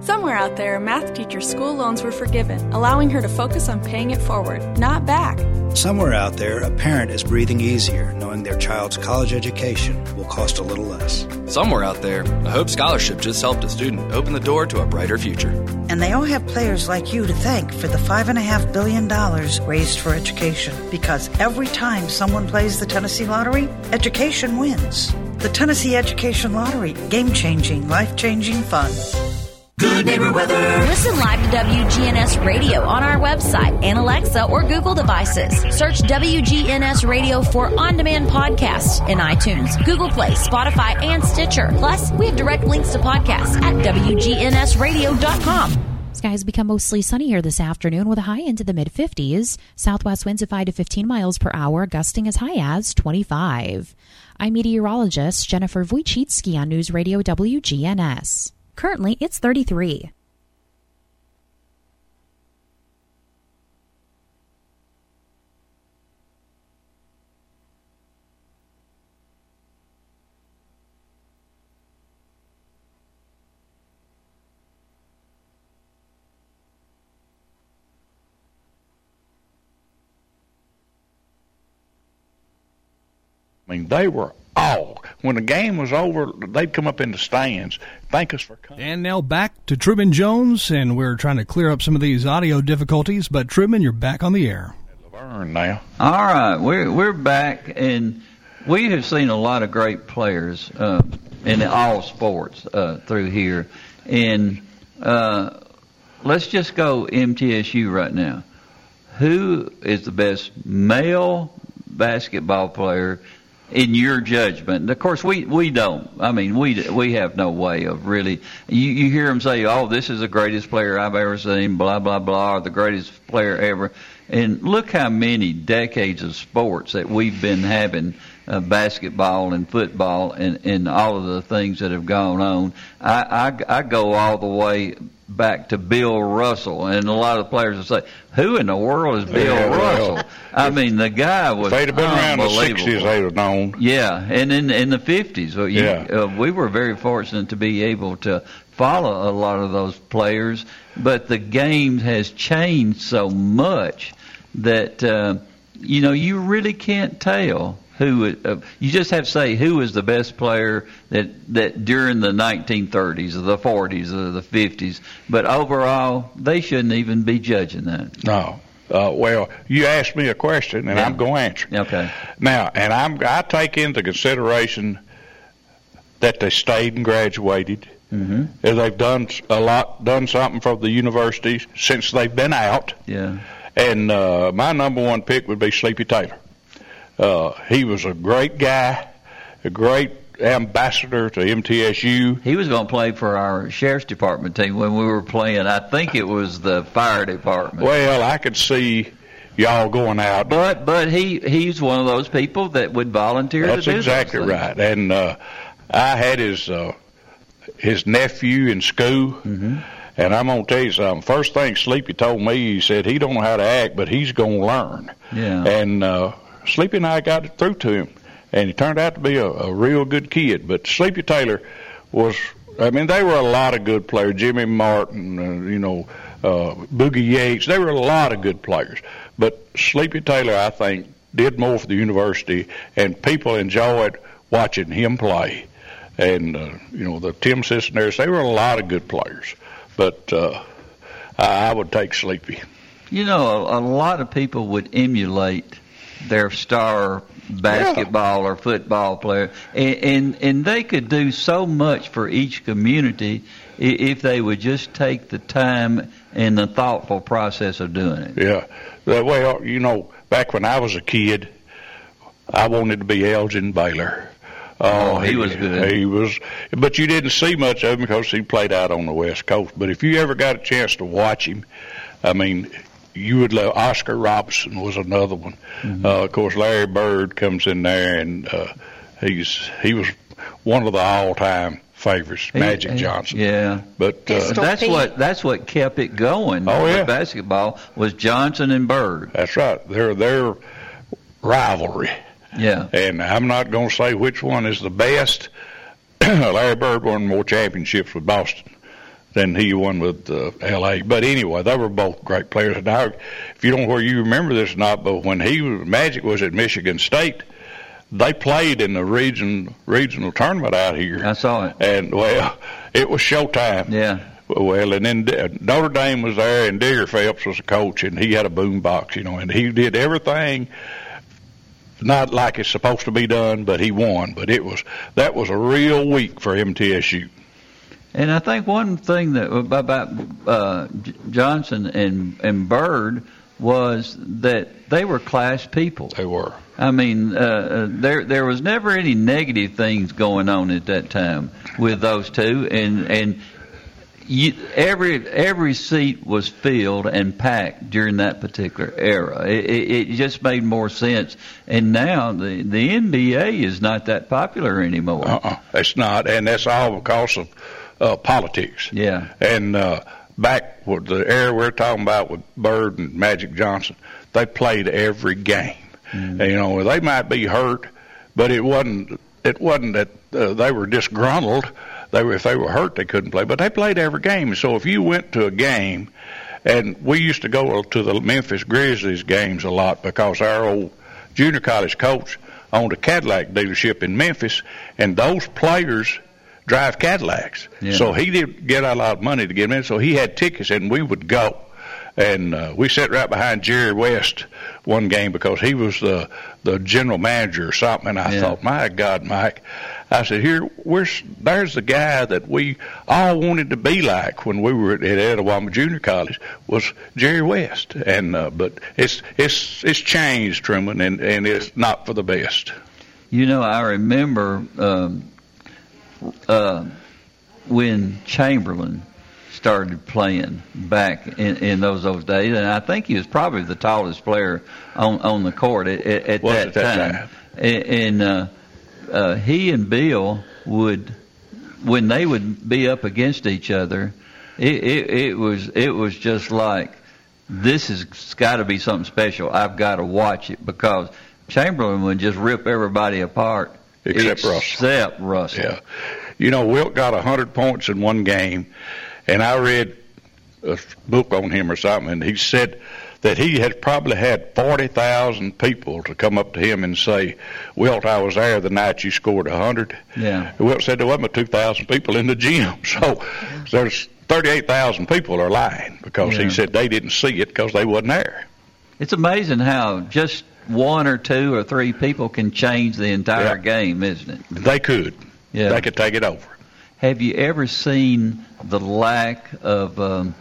Somewhere out there, a math teacher's school loans were forgiven, allowing her to focus on paying it forward, not back. Somewhere out there, a parent is breathing easier, knowing their child's college education will cost a little less. Somewhere out there, a Hope Scholarship just helped a student open the door to a brighter future. And they all have players like you to thank for the five point five billion dollars raised for education, because every time someone plays the Tennessee Lottery, education wins. The Tennessee Education Lottery, game-changing, life-changing fun. Good neighbor weather. Listen live to W G N S Radio on our website and Alexa or Google devices. Search W G N S Radio for on-demand podcasts in iTunes, Google Play, Spotify, and Stitcher. Plus, we have direct links to podcasts at W G N S radio dot com. Skies become mostly sunny here this afternoon with a high into the mid-fifties. Southwest winds of five to fifteen miles per hour, gusting as high as twenty-five. I'm meteorologist Jennifer Wojcicki on News Radio W G N S. Currently, it's thirty-three. I mean, they were all. When the game was over, they'd come up in the stands. Thank us for coming. And now back to Truman Jones, and we're trying to clear up some of these audio difficulties. But Truman, you're back on the air. Laverne now. All right, we're we're back, and we have seen a lot of great players uh, in all sports uh, through here. And uh, let's just go M T S U right now. Who is the best male basketball player? In your judgment, and of course, we, we don't. I mean, we we have no way of really. You, you hear them say, "Oh, this is the greatest player I've ever seen," blah blah blah, or the greatest player ever. And look how many decades of sports that we've been having, uh, basketball and football, and, and all of the things that have gone on. I, I I go all the way back to Bill Russell, and a lot of players will say, "Who in the world is Bill yeah, Russell?" Well, I mean, the guy was they'd have been around the sixties, they would have known. Yeah, and in in the fifties, well, you, yeah. uh, we were very fortunate to be able to follow a lot of those players. But the game has changed so much that uh, you know you really can't tell. Who uh, you just have to say who is the best player that that during the nineteen thirties or the forties or the fifties, but overall they shouldn't even be judging that. No, Uh, well, you asked me a question, and yeah. I'm going to answer. Okay. Now, and I'm, I take into consideration that they stayed and graduated, mm-hmm. and they've done a lot, done something for the universities since they've been out. Yeah. And uh, my number one pick would be Sleepy Taylor. Uh, he was a great guy, a great ambassador to M T S U. He was going to play for our sheriff's department team when we were playing. I think it was the fire department. Well, I could see y'all going out. But but he he's one of those people that would volunteer That's to do exactly those right. And uh, I had his uh, his nephew in school, mm-hmm. and I'm going to tell you something. First thing Sleepy told me, he said he don't know how to act, but he's going to learn. Yeah. And uh, Sleepy and I got it through to him. And he turned out to be a, a real good kid. But Sleepy Taylor was, I mean, they were a lot of good players. Jimmy Martin, uh, you know, uh, Boogie Yates. They were a lot of good players. But Sleepy Taylor, I think, did more for the university, and people enjoyed watching him play. And, uh, you know, the Tim Cisneros, they were a lot of good players. But uh, I, I would take Sleepy. You know, a, a lot of people would emulate their star basketball yeah. or football player, and, and and they could do so much for each community if they would just take the time and the thoughtful process of doing it. Yeah. Well, you know, back when I was a kid, I wanted to be Elgin Baylor. Uh, oh, he, he was good. He was, but you didn't see much of him because he played out on the West Coast. But if you ever got a chance to watch him, I mean, you would love. Oscar Robertson was another one. Mm-hmm. Uh, of course, Larry Bird comes in there, and uh, he's he was one of the all-time favorites. He, Magic he, Johnson. Yeah, but uh, that's what that's what kept it going. Oh yeah, basketball was Johnson and Bird. That's right. Their their rivalry. Yeah, and I'm not going to say which one is the best. Larry Bird won more championships with Boston than he won with uh, L A But anyway, they were both great players. And I, if you don't know whether you remember this or not, but when he was, Magic was at Michigan State, they played in the region, regional tournament out here. I saw it. And, well, it was showtime. Yeah. Well, and then Notre Dame was there, and Digger Phelps was the coach, and he had a boom box, you know, and he did everything not like it's supposed to be done, but he won. But it was that was a real week for M T S U. And I think one thing that about uh, Johnson and, and Bird was that they were class people. They were. I mean, uh, there there was never any negative things going on at that time with those two, and and you, every every seat was filled and packed during that particular era. It, it, it just made more sense. And now the the N B A is not that popular anymore. Uh-uh, it's not, and that's all because of Uh, politics. Yeah. And uh, back with the era we're talking about with Bird and Magic Johnson, they played every game. Mm-hmm. And, you know, they might be hurt, but it wasn't. It wasn't that uh, they were disgruntled. They were if they were hurt, they couldn't play. But they played every game. So if you went to a game, and we used to go to the Memphis Grizzlies games a lot because our old junior college coach owned a Cadillac dealership in Memphis, and those players drive Cadillacs. Yeah. So he didn't get a lot of money to get them in, so he had tickets, and we would go. And uh, we sat right behind Jerry West one game because he was the the general manager or something, and I yeah. thought, my God, Mike. I said, here, we're, there's the guy that we all wanted to be like when we were at Edawama Junior College was Jerry West. And uh, But it's it's it's changed, Truman, and, and it's not for the best. You know, I remember um, – Uh, when Chamberlain started playing back in, in those those days, and I think he was probably the tallest player on, on the court at, at, that, at that time. time. And, and uh, uh, he and Bill would, when they would be up against each other, it, it, it was it was just like, this has got to be something special. I've got to watch it, because Chamberlain would just rip everybody apart. Except Russell. Except Russell. Yeah. You know, Wilt got one hundred points in one game, and I read a book on him or something, and he said that he had probably had forty thousand people to come up to him and say, Wilt, I was there the night you scored one hundred. Yeah. Wilt said there wasn't two thousand people in the gym. So there's thirty-eight thousand people are lying, because yeah. he said they didn't see it because they wasn't there. It's amazing how just one or two or three people can change the entire yeah. game, isn't it? They could. Yeah. They could take it over. Have you ever seen the lack of um,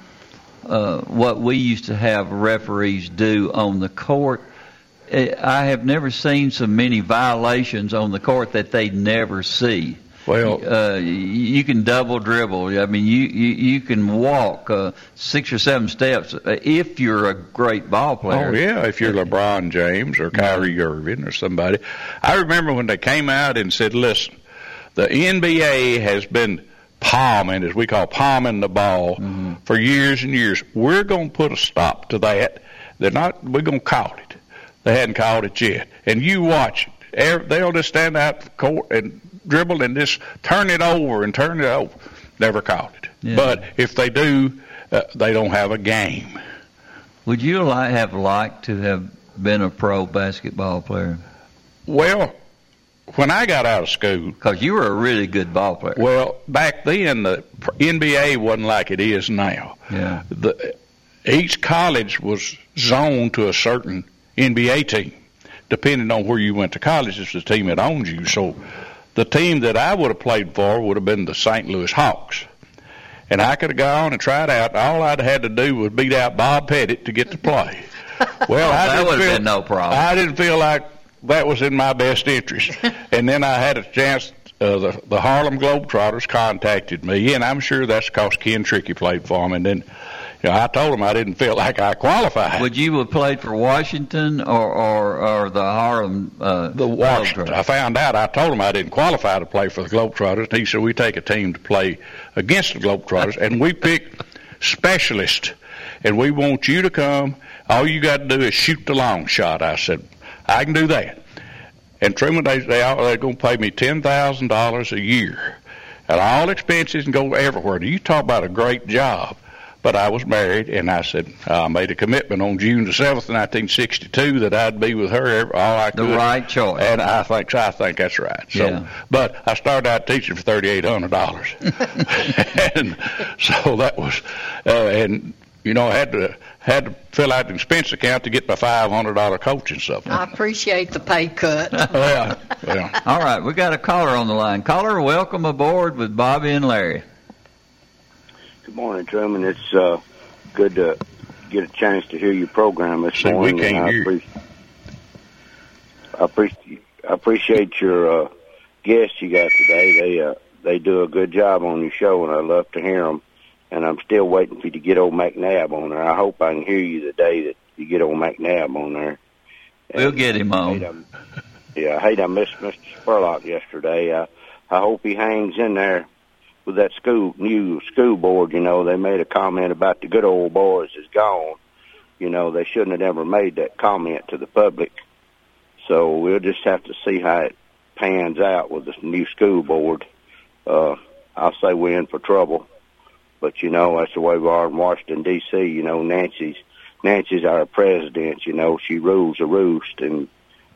uh, what we used to have referees do on the court? I have never seen so many violations on the court that they never see. Well, uh, you can double dribble. I mean, you, you, you can walk uh, six or seven steps if you're a great ball player. Oh, yeah, if you're LeBron James or Kyrie Irving or somebody. I remember when they came out and said, listen, the N B A has been palming, as we call palming the ball, mm-hmm. for years and years. We're going to put a stop to that. They're not. We're going to call it. They hadn't called it yet. And you watch it. They'll just stand out the court and dribble and just turn it over and turn it over. Never caught it. Yeah. But if they do, uh, they don't have a game. Would you like, have liked to have been a pro basketball player? Well, when I got out of school. Because you were a really good ball player. Well, back then, the N B A wasn't like it is now. Yeah. The, each college was zoned to a certain N B A team, depending on where you went to college. It's the team that owns you, so the team that I would have played for would have been the Saint Louis Hawks. And I could have gone and tried out. All I'd had to do was beat out Bob Pettit to get to play. Well, I, that didn't would have feel, been no problem. I didn't feel like that was in my best interest. And then I had a chance. Uh, the, the Harlem Globetrotters contacted me, and I'm sure that's because Ken Trickey played for them. And then you know, I told them I didn't feel like I qualified. Would you have played for Washington or or, or the Harlem uh, the Washington. I found out. I told them I didn't qualify to play for the Globetrotters. And he said, we take a team to play against the Globetrotters, and we pick specialists, and we want you to come. All you got to do is shoot the long shot. I said, I can do that. And Truman, they, they, they're going to pay me ten thousand dollars a year at all expenses and go everywhere. Now, you talk about a great job. But I was married, and I said, I made a commitment on June the seventh, nineteen sixty-two, that I'd be with her every, all I could. The right choice. And I think, I think that's right. So, yeah. But I started out teaching for thirty-eight hundred dollars. And so that was, uh, and, you know, I had to had to fill out the expense account to get my five hundred dollars coaching supplement. I appreciate the pay cut. yeah, yeah. All right, we got a caller on the line. Caller, welcome aboard with Bobby and Larry. Good morning, Truman. It's uh, good to get a chance to hear your program this See, morning. We can't I, hear. Pre- I, pre- I appreciate your uh, guests you got today. They uh, they do a good job on your show, and I love to hear them. And I'm still waiting for you to get old McNabb on there. I hope I can hear you the day that you get old McNabb on there. And we'll get him on. I hate I, yeah, I hate I missed Mister Spurlock yesterday. I, I hope he hangs in there. With that school new school board, you know, they made a comment about the good old boys is gone. You know, they shouldn't have ever made that comment to the public. So we'll just have to see how it pans out with this new school board. Uh, I'll say we're in for trouble. But, you know, that's the way we are in Washington, D C. You know, Nancy's Nancy's our president, you know. She rules the roost. And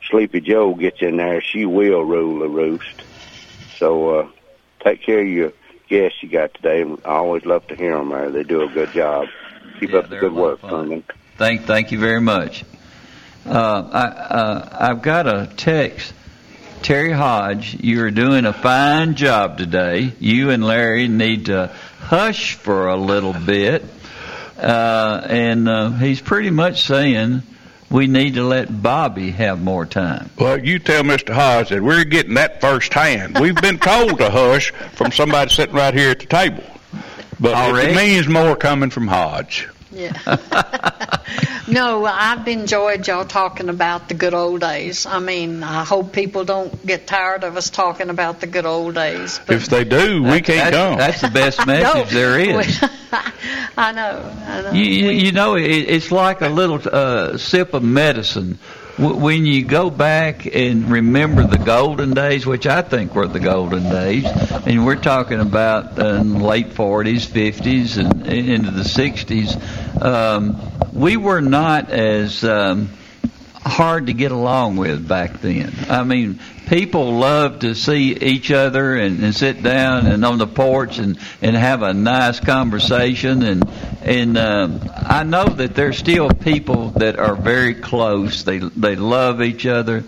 Sleepy Joe gets in there, she will rule the roost. So uh, take care of your guests you got today. I always love to hear them there. They do a good job. Keep yeah, up the good work, Truman. Thank, thank you very much. Uh, I, uh, I've got a text. Terry Hodge, you're doing a fine job today. You and Larry need to hush for a little bit. Uh, and uh, he's pretty much saying we need to let Bobby have more time. Well, you tell Mister Hodge that we're getting that firsthand. We've been told to hush from somebody sitting right here at the table. But it means more coming from Hodge. Yeah. No, I've enjoyed y'all talking about the good old days. I mean, I hope people don't get tired of us talking about the good old days. If they do, we can't go. That's the best message there is. I know. I know. You, you know, it, it's like a little uh, sip of medicine. When you go back and remember the golden days, which I think were the golden days, and we're talking about uh, in the late forties, fifties, and into the sixties, um, we were not as um, hard to get along with back then. I mean, people loved to see each other and, and sit down and on the porch and, and have a nice conversation. And and um, I know that there's still people that are very close. They they love each other,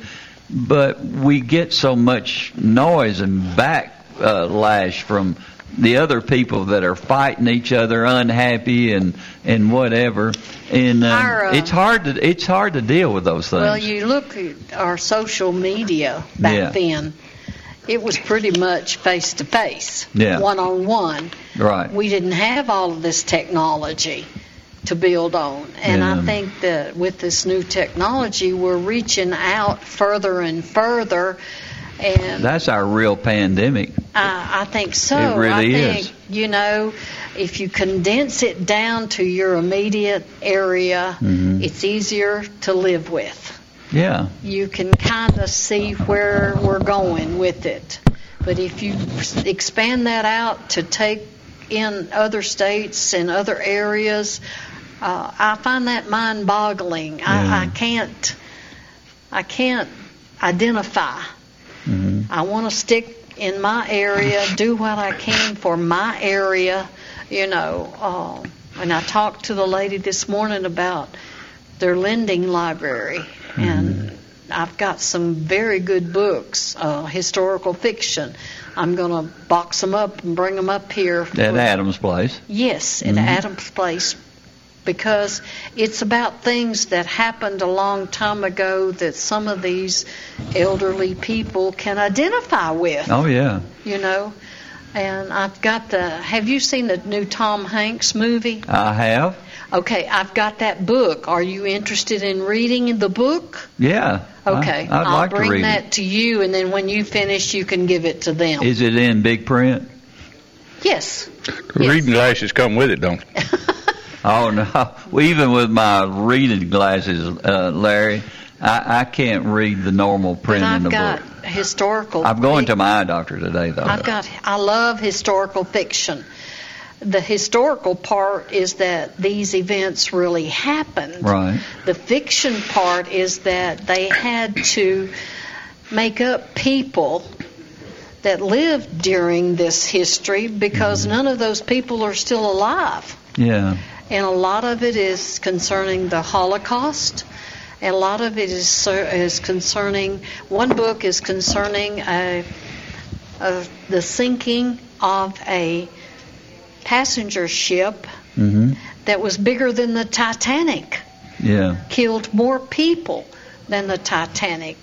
but we get so much noise and backlash uh, from the other people that are fighting each other, unhappy and, and whatever, and um, our, uh, it's hard to it's hard to deal with those things. Well, you look at our social media back yeah. then; it was pretty much face to face, one on one. Right. We didn't have all of this technology to build on, and yeah. I think that with this new technology, we're reaching out further and further. And that's our real pandemic. I, I think so. It really I think, is. You know, if you condense it down to your immediate area, mm-hmm. it's easier to live with. Yeah. You can kind of see where we're going with it. But if you expand that out to take in other states and other areas, uh, I find that mind-boggling. Mm-hmm. I, I can't. I can't identify. Mm-hmm. I want to stick in my area, do what I can for my area, you know. Um, and I talked to the lady this morning about their lending library, mm-hmm. and I've got some very good books, uh, historical fiction. I'm going to box them up and bring them up here. For, at Adams Place? Yes, at mm-hmm. Adams Place, because it's about things that happened a long time ago that some of these elderly people can identify with. Oh, yeah. You know, and I've got the, have you seen the new Tom Hanks movie? I have. Okay, I've got that book. Are you interested in reading the book? Yeah. Okay, I, I'd I'll like bring to read that it. to you, and then when you finish, you can give it to them. Is it in big print? Yes. Reading yes. glasses come with it, don't they? Oh, no. Well, even with my reading glasses, uh, Larry, I, I can't read the normal print in the book. I've got historical. I'm going to my eye doctor today, though. I've got, I love historical fiction. The historical part is that these events really happened. Right. The fiction part is that they had to make up people that lived during this history because mm-hmm. none of those people are still alive. Yeah. And a lot of it is concerning the Holocaust, and a lot of it is is concerning, one book is concerning a, a, the sinking of a passenger ship mm-hmm. that was bigger than the Titanic. Yeah. Killed more people than the Titanic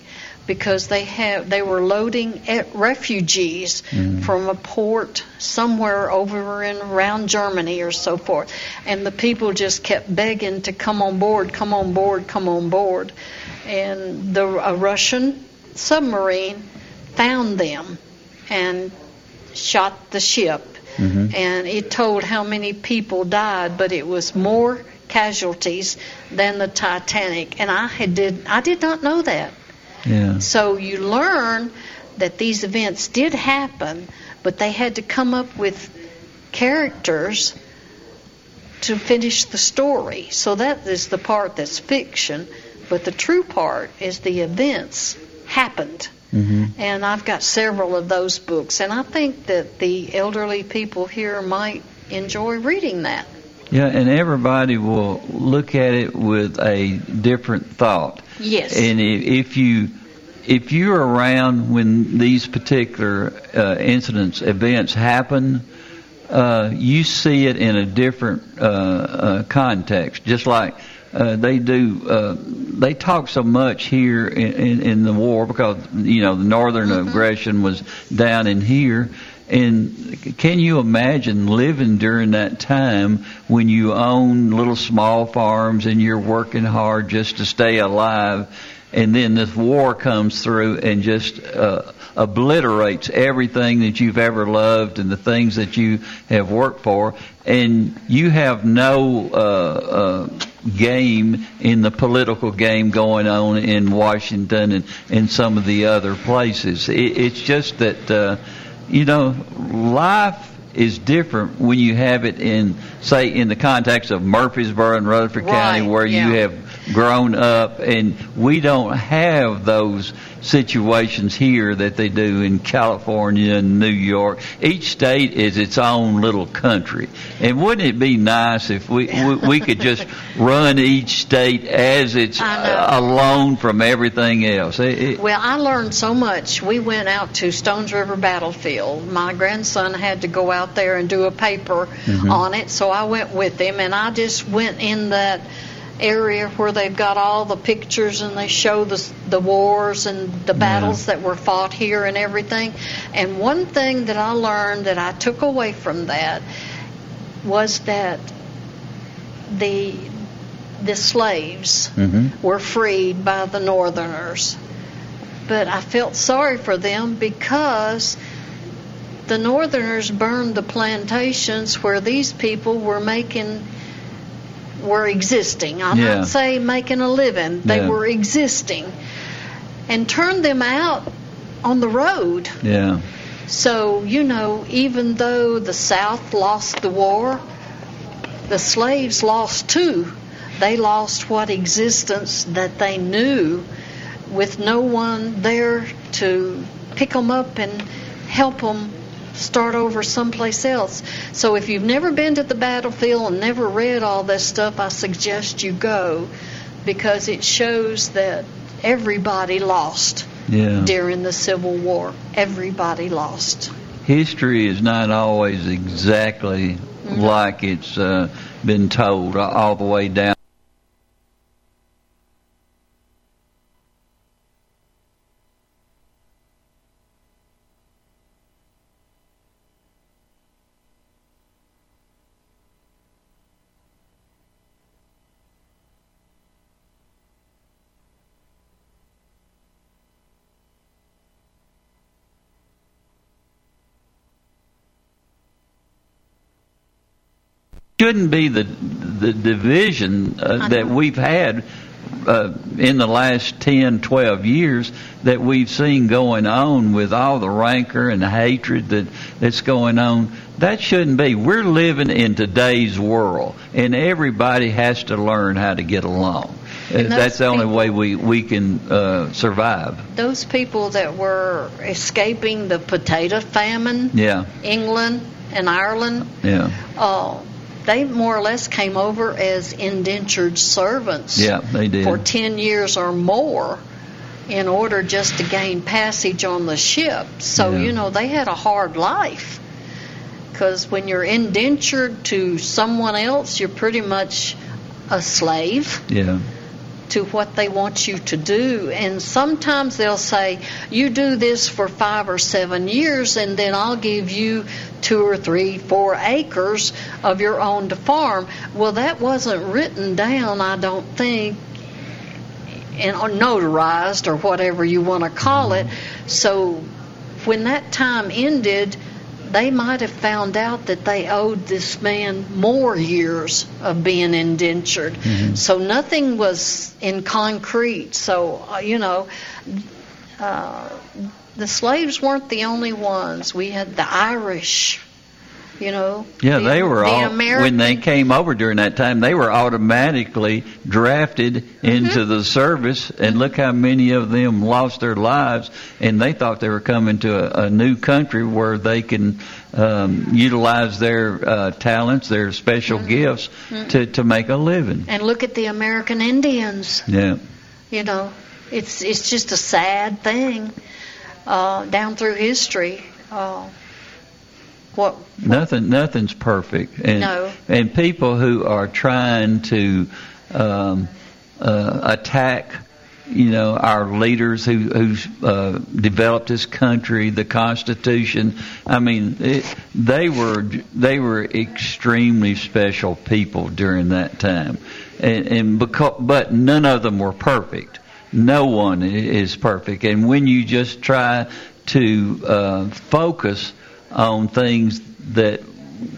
because they have they were loading at refugees mm. from a port somewhere over in around Germany or so forth, and the people just kept begging to come on board, come on board, come on board, and the a Russian submarine found them and shot the ship, mm-hmm. and it told how many people died, but it was more casualties than the Titanic, and I had did I did not know that. Yeah. So you learn that these events did happen, but they had to come up with characters to finish the story. So that is the part that's fiction, but the true part is the events happened. Mm-hmm. And I've got several of those books, and I think that the elderly people here might enjoy reading that. Yeah, and everybody will look at it with a different thought. Yes. And if you if you're around when these particular uh, incidents, events happen, uh, you see it in a different uh, uh, context. Just like uh, they do, uh, they talk so much here in, in, in the war because you know the northern mm-hmm. aggression was down in here. And can you imagine living during that time when you own little small farms and you're working hard just to stay alive, and then this war comes through and just uh, obliterates everything that you've ever loved and the things that you have worked for, and you have no uh, uh, game in the political game going on in Washington and, and some of the other places. It, it's just that... Uh, You know, life is different when you have it in, say, in the context of Murfreesboro and Rutherford right, County, where yeah. you have grown up, and we don't have those situations here that they do in California and New York. Each state is its own little country, and wouldn't it be nice if we we, we could just run each state as it's alone from everything else? It, it, well, I learned so much. We went out to Stones River Battlefield. My grandson had to go out there and do a paper mm-hmm. on it, so I went with him, and I just went in that area where they've got all the pictures and they show the the wars and the battles yeah. that were fought here and everything. And one thing that I learned that I took away from that was that the the slaves mm-hmm. were freed by the Northerners. But I felt sorry for them because the Northerners burned the plantations where these people were making were existing. I'm yeah. not saying making a living. They yeah. were existing. And turned them out on the road. Yeah. So, you know, even though the South lost the war, the slaves lost too. They lost what existence that they knew with no one there to pick them up and help them start over someplace else. So if you've never been to the battlefield and never read all this stuff, I suggest you go, because it shows that everybody lost yeah. during the Civil War. Everybody lost. History is not always exactly mm-hmm. like it's uh, been told all the way down. Shouldn't be the the division uh, that we've had uh, in the last ten, twelve years that we've seen going on with all the rancor and the hatred that, that's going on. That shouldn't be. We're living in today's world, and everybody has to learn how to get along. Uh, that's the only people, way we, we can uh, survive. Those people that were escaping the potato famine, yeah. England and Ireland, yeah. Uh, they more or less came over as indentured servants yeah, they did. for ten years or more in order just to gain passage on the ship. So, yeah. you know, they had a hard life, because when you're indentured to someone else, you're pretty much a slave yeah. to what they want you to do. And sometimes they'll say, you do this for five or seven years, and then I'll give you two or three, four acres of your own to farm. Well, that wasn't written down, I don't think, and or notarized or whatever you want to call it. So when that time ended, they might have found out that they owed this man more years of being indentured. Mm-hmm. So nothing was in concrete. So, uh, you know, uh, the slaves weren't the only ones. We had the Irish, you know. Yeah, the, they were the all, American. When they came over during that time, they were automatically drafted mm-hmm. into the service. And look how many of them lost their lives. And they thought they were coming to a, a new country where they can um, utilize their uh, talents, their special mm-hmm. gifts mm-hmm. To, to make a living. And look at the American Indians. Yeah. You know, it's, it's just a sad thing uh, down through history. Uh, What, what? Nothing, nothing's perfect, and no. and people who are trying to um, uh, attack, you know, our leaders who who uh, developed this country, the Constitution. I mean, it, they were they were extremely special people during that time, and, and because, but none of them were perfect. No one is perfect, and when you just try to uh, focus on things that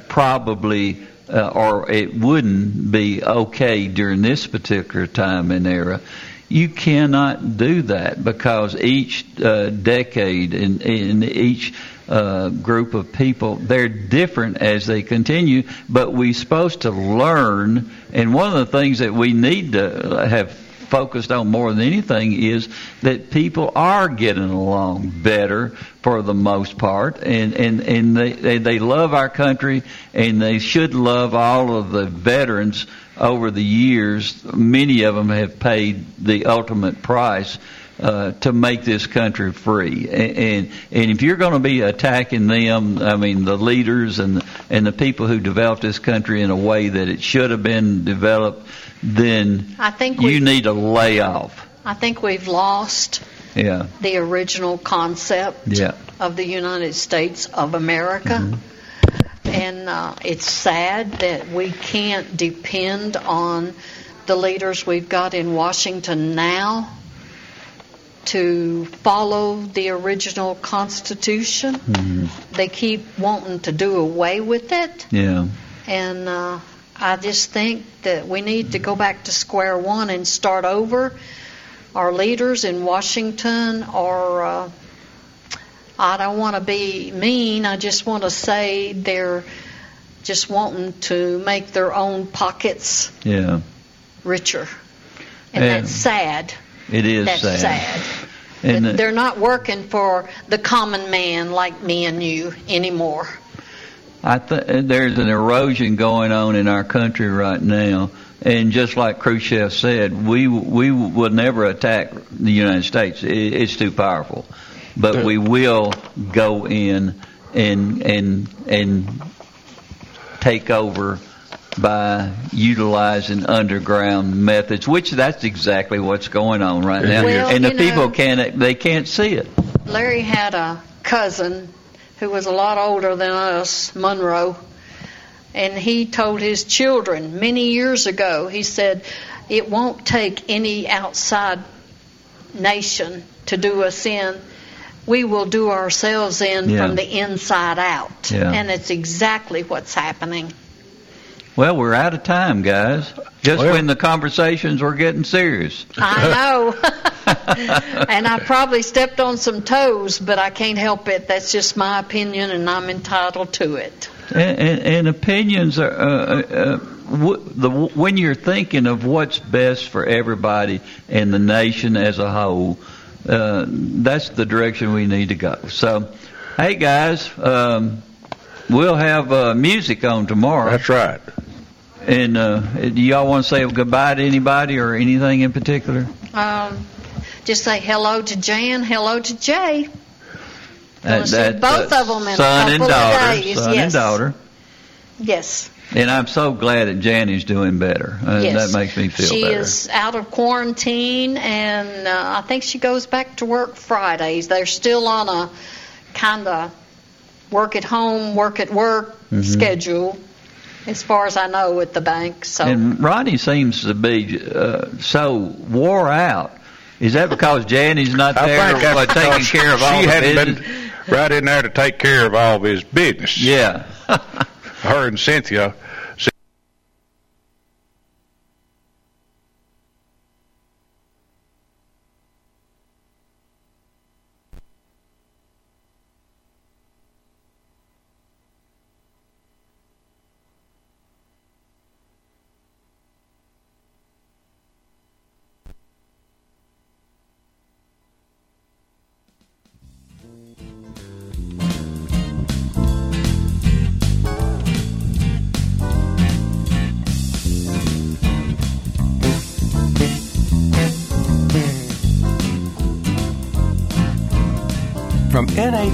probably uh, or it wouldn't be okay during this particular time and era, you cannot do that, because each uh, decade and, and each uh, group of people. They're different as they continue, but we're supposed to learn. And one of the things that we need to have focused on more than anything is that people are getting along better for the most part, and and and they they, they love our country, and they should love all of the veterans. Over the years, many of them have paid the ultimate price uh, to make this country free. And, and and if you're going to be attacking them, I mean, the leaders and and the people who developed this country in a way that it should have been developed, then I think you need a layoff. I think we've lost yeah. the original concept yeah. of the United States of America. Mm-hmm. And uh, it's sad that we can't depend on the leaders we've got in Washington now to follow the original Constitution. Mm-hmm. They keep wanting to do away with it. Yeah. And uh, I just think that we need to go back to square one and start over. Our leaders in Washington are... Uh, I don't want to be mean. I just want to say they're just wanting to make their own pockets yeah. richer. And, and that's sad. It is that's sad. sad. And the, they're not working for the common man like me and you anymore. I th- There's an erosion going on in our country right now. And just like Khrushchev said, we, we will never attack the United States. It, it's too powerful. But we will go in and and and take over by utilizing underground methods, which that's exactly what's going on right now. Well, and the people know, can't they can't see it. Larry had a cousin who was a lot older than us, Monroe, and he told his children many years ago. He said, "It won't take any outside nation to do us in. We will do ourselves in yeah. from the inside out." Yeah. And it's exactly what's happening. Well, we're out of time, guys. Just well, when the conversations were getting serious. I know. And I probably stepped on some toes, but I can't help it. That's just my opinion, and I'm entitled to it. And, and, and opinions are... Uh, uh, W- the, w- when you're thinking of what's best for everybody and the nation as a whole, uh, that's the direction we need to go. So, hey guys, um, we'll have uh, music on tomorrow. That's right. And uh, do y'all want to say goodbye to anybody or anything in particular? Um, just say hello to Jan, hello to Jay. That, we'll that, see both uh, of them in son a couple and daughter, of days. Son yes. and daughter. Yes. And I'm so glad that Janie's doing better. Uh, yes. That makes me feel she better. She is out of quarantine, and uh, I think she goes back to work Fridays. They're still on a kind of work-at-home, work-at-work mm-hmm. schedule, as far as I know, at the bank. So. And Rodney seems to be uh, so wore out. Is that because Janie's not there like, taking care of all the business? She hadn't been right in there to take care of all of his business. Yeah. Her and Cynthia. From N H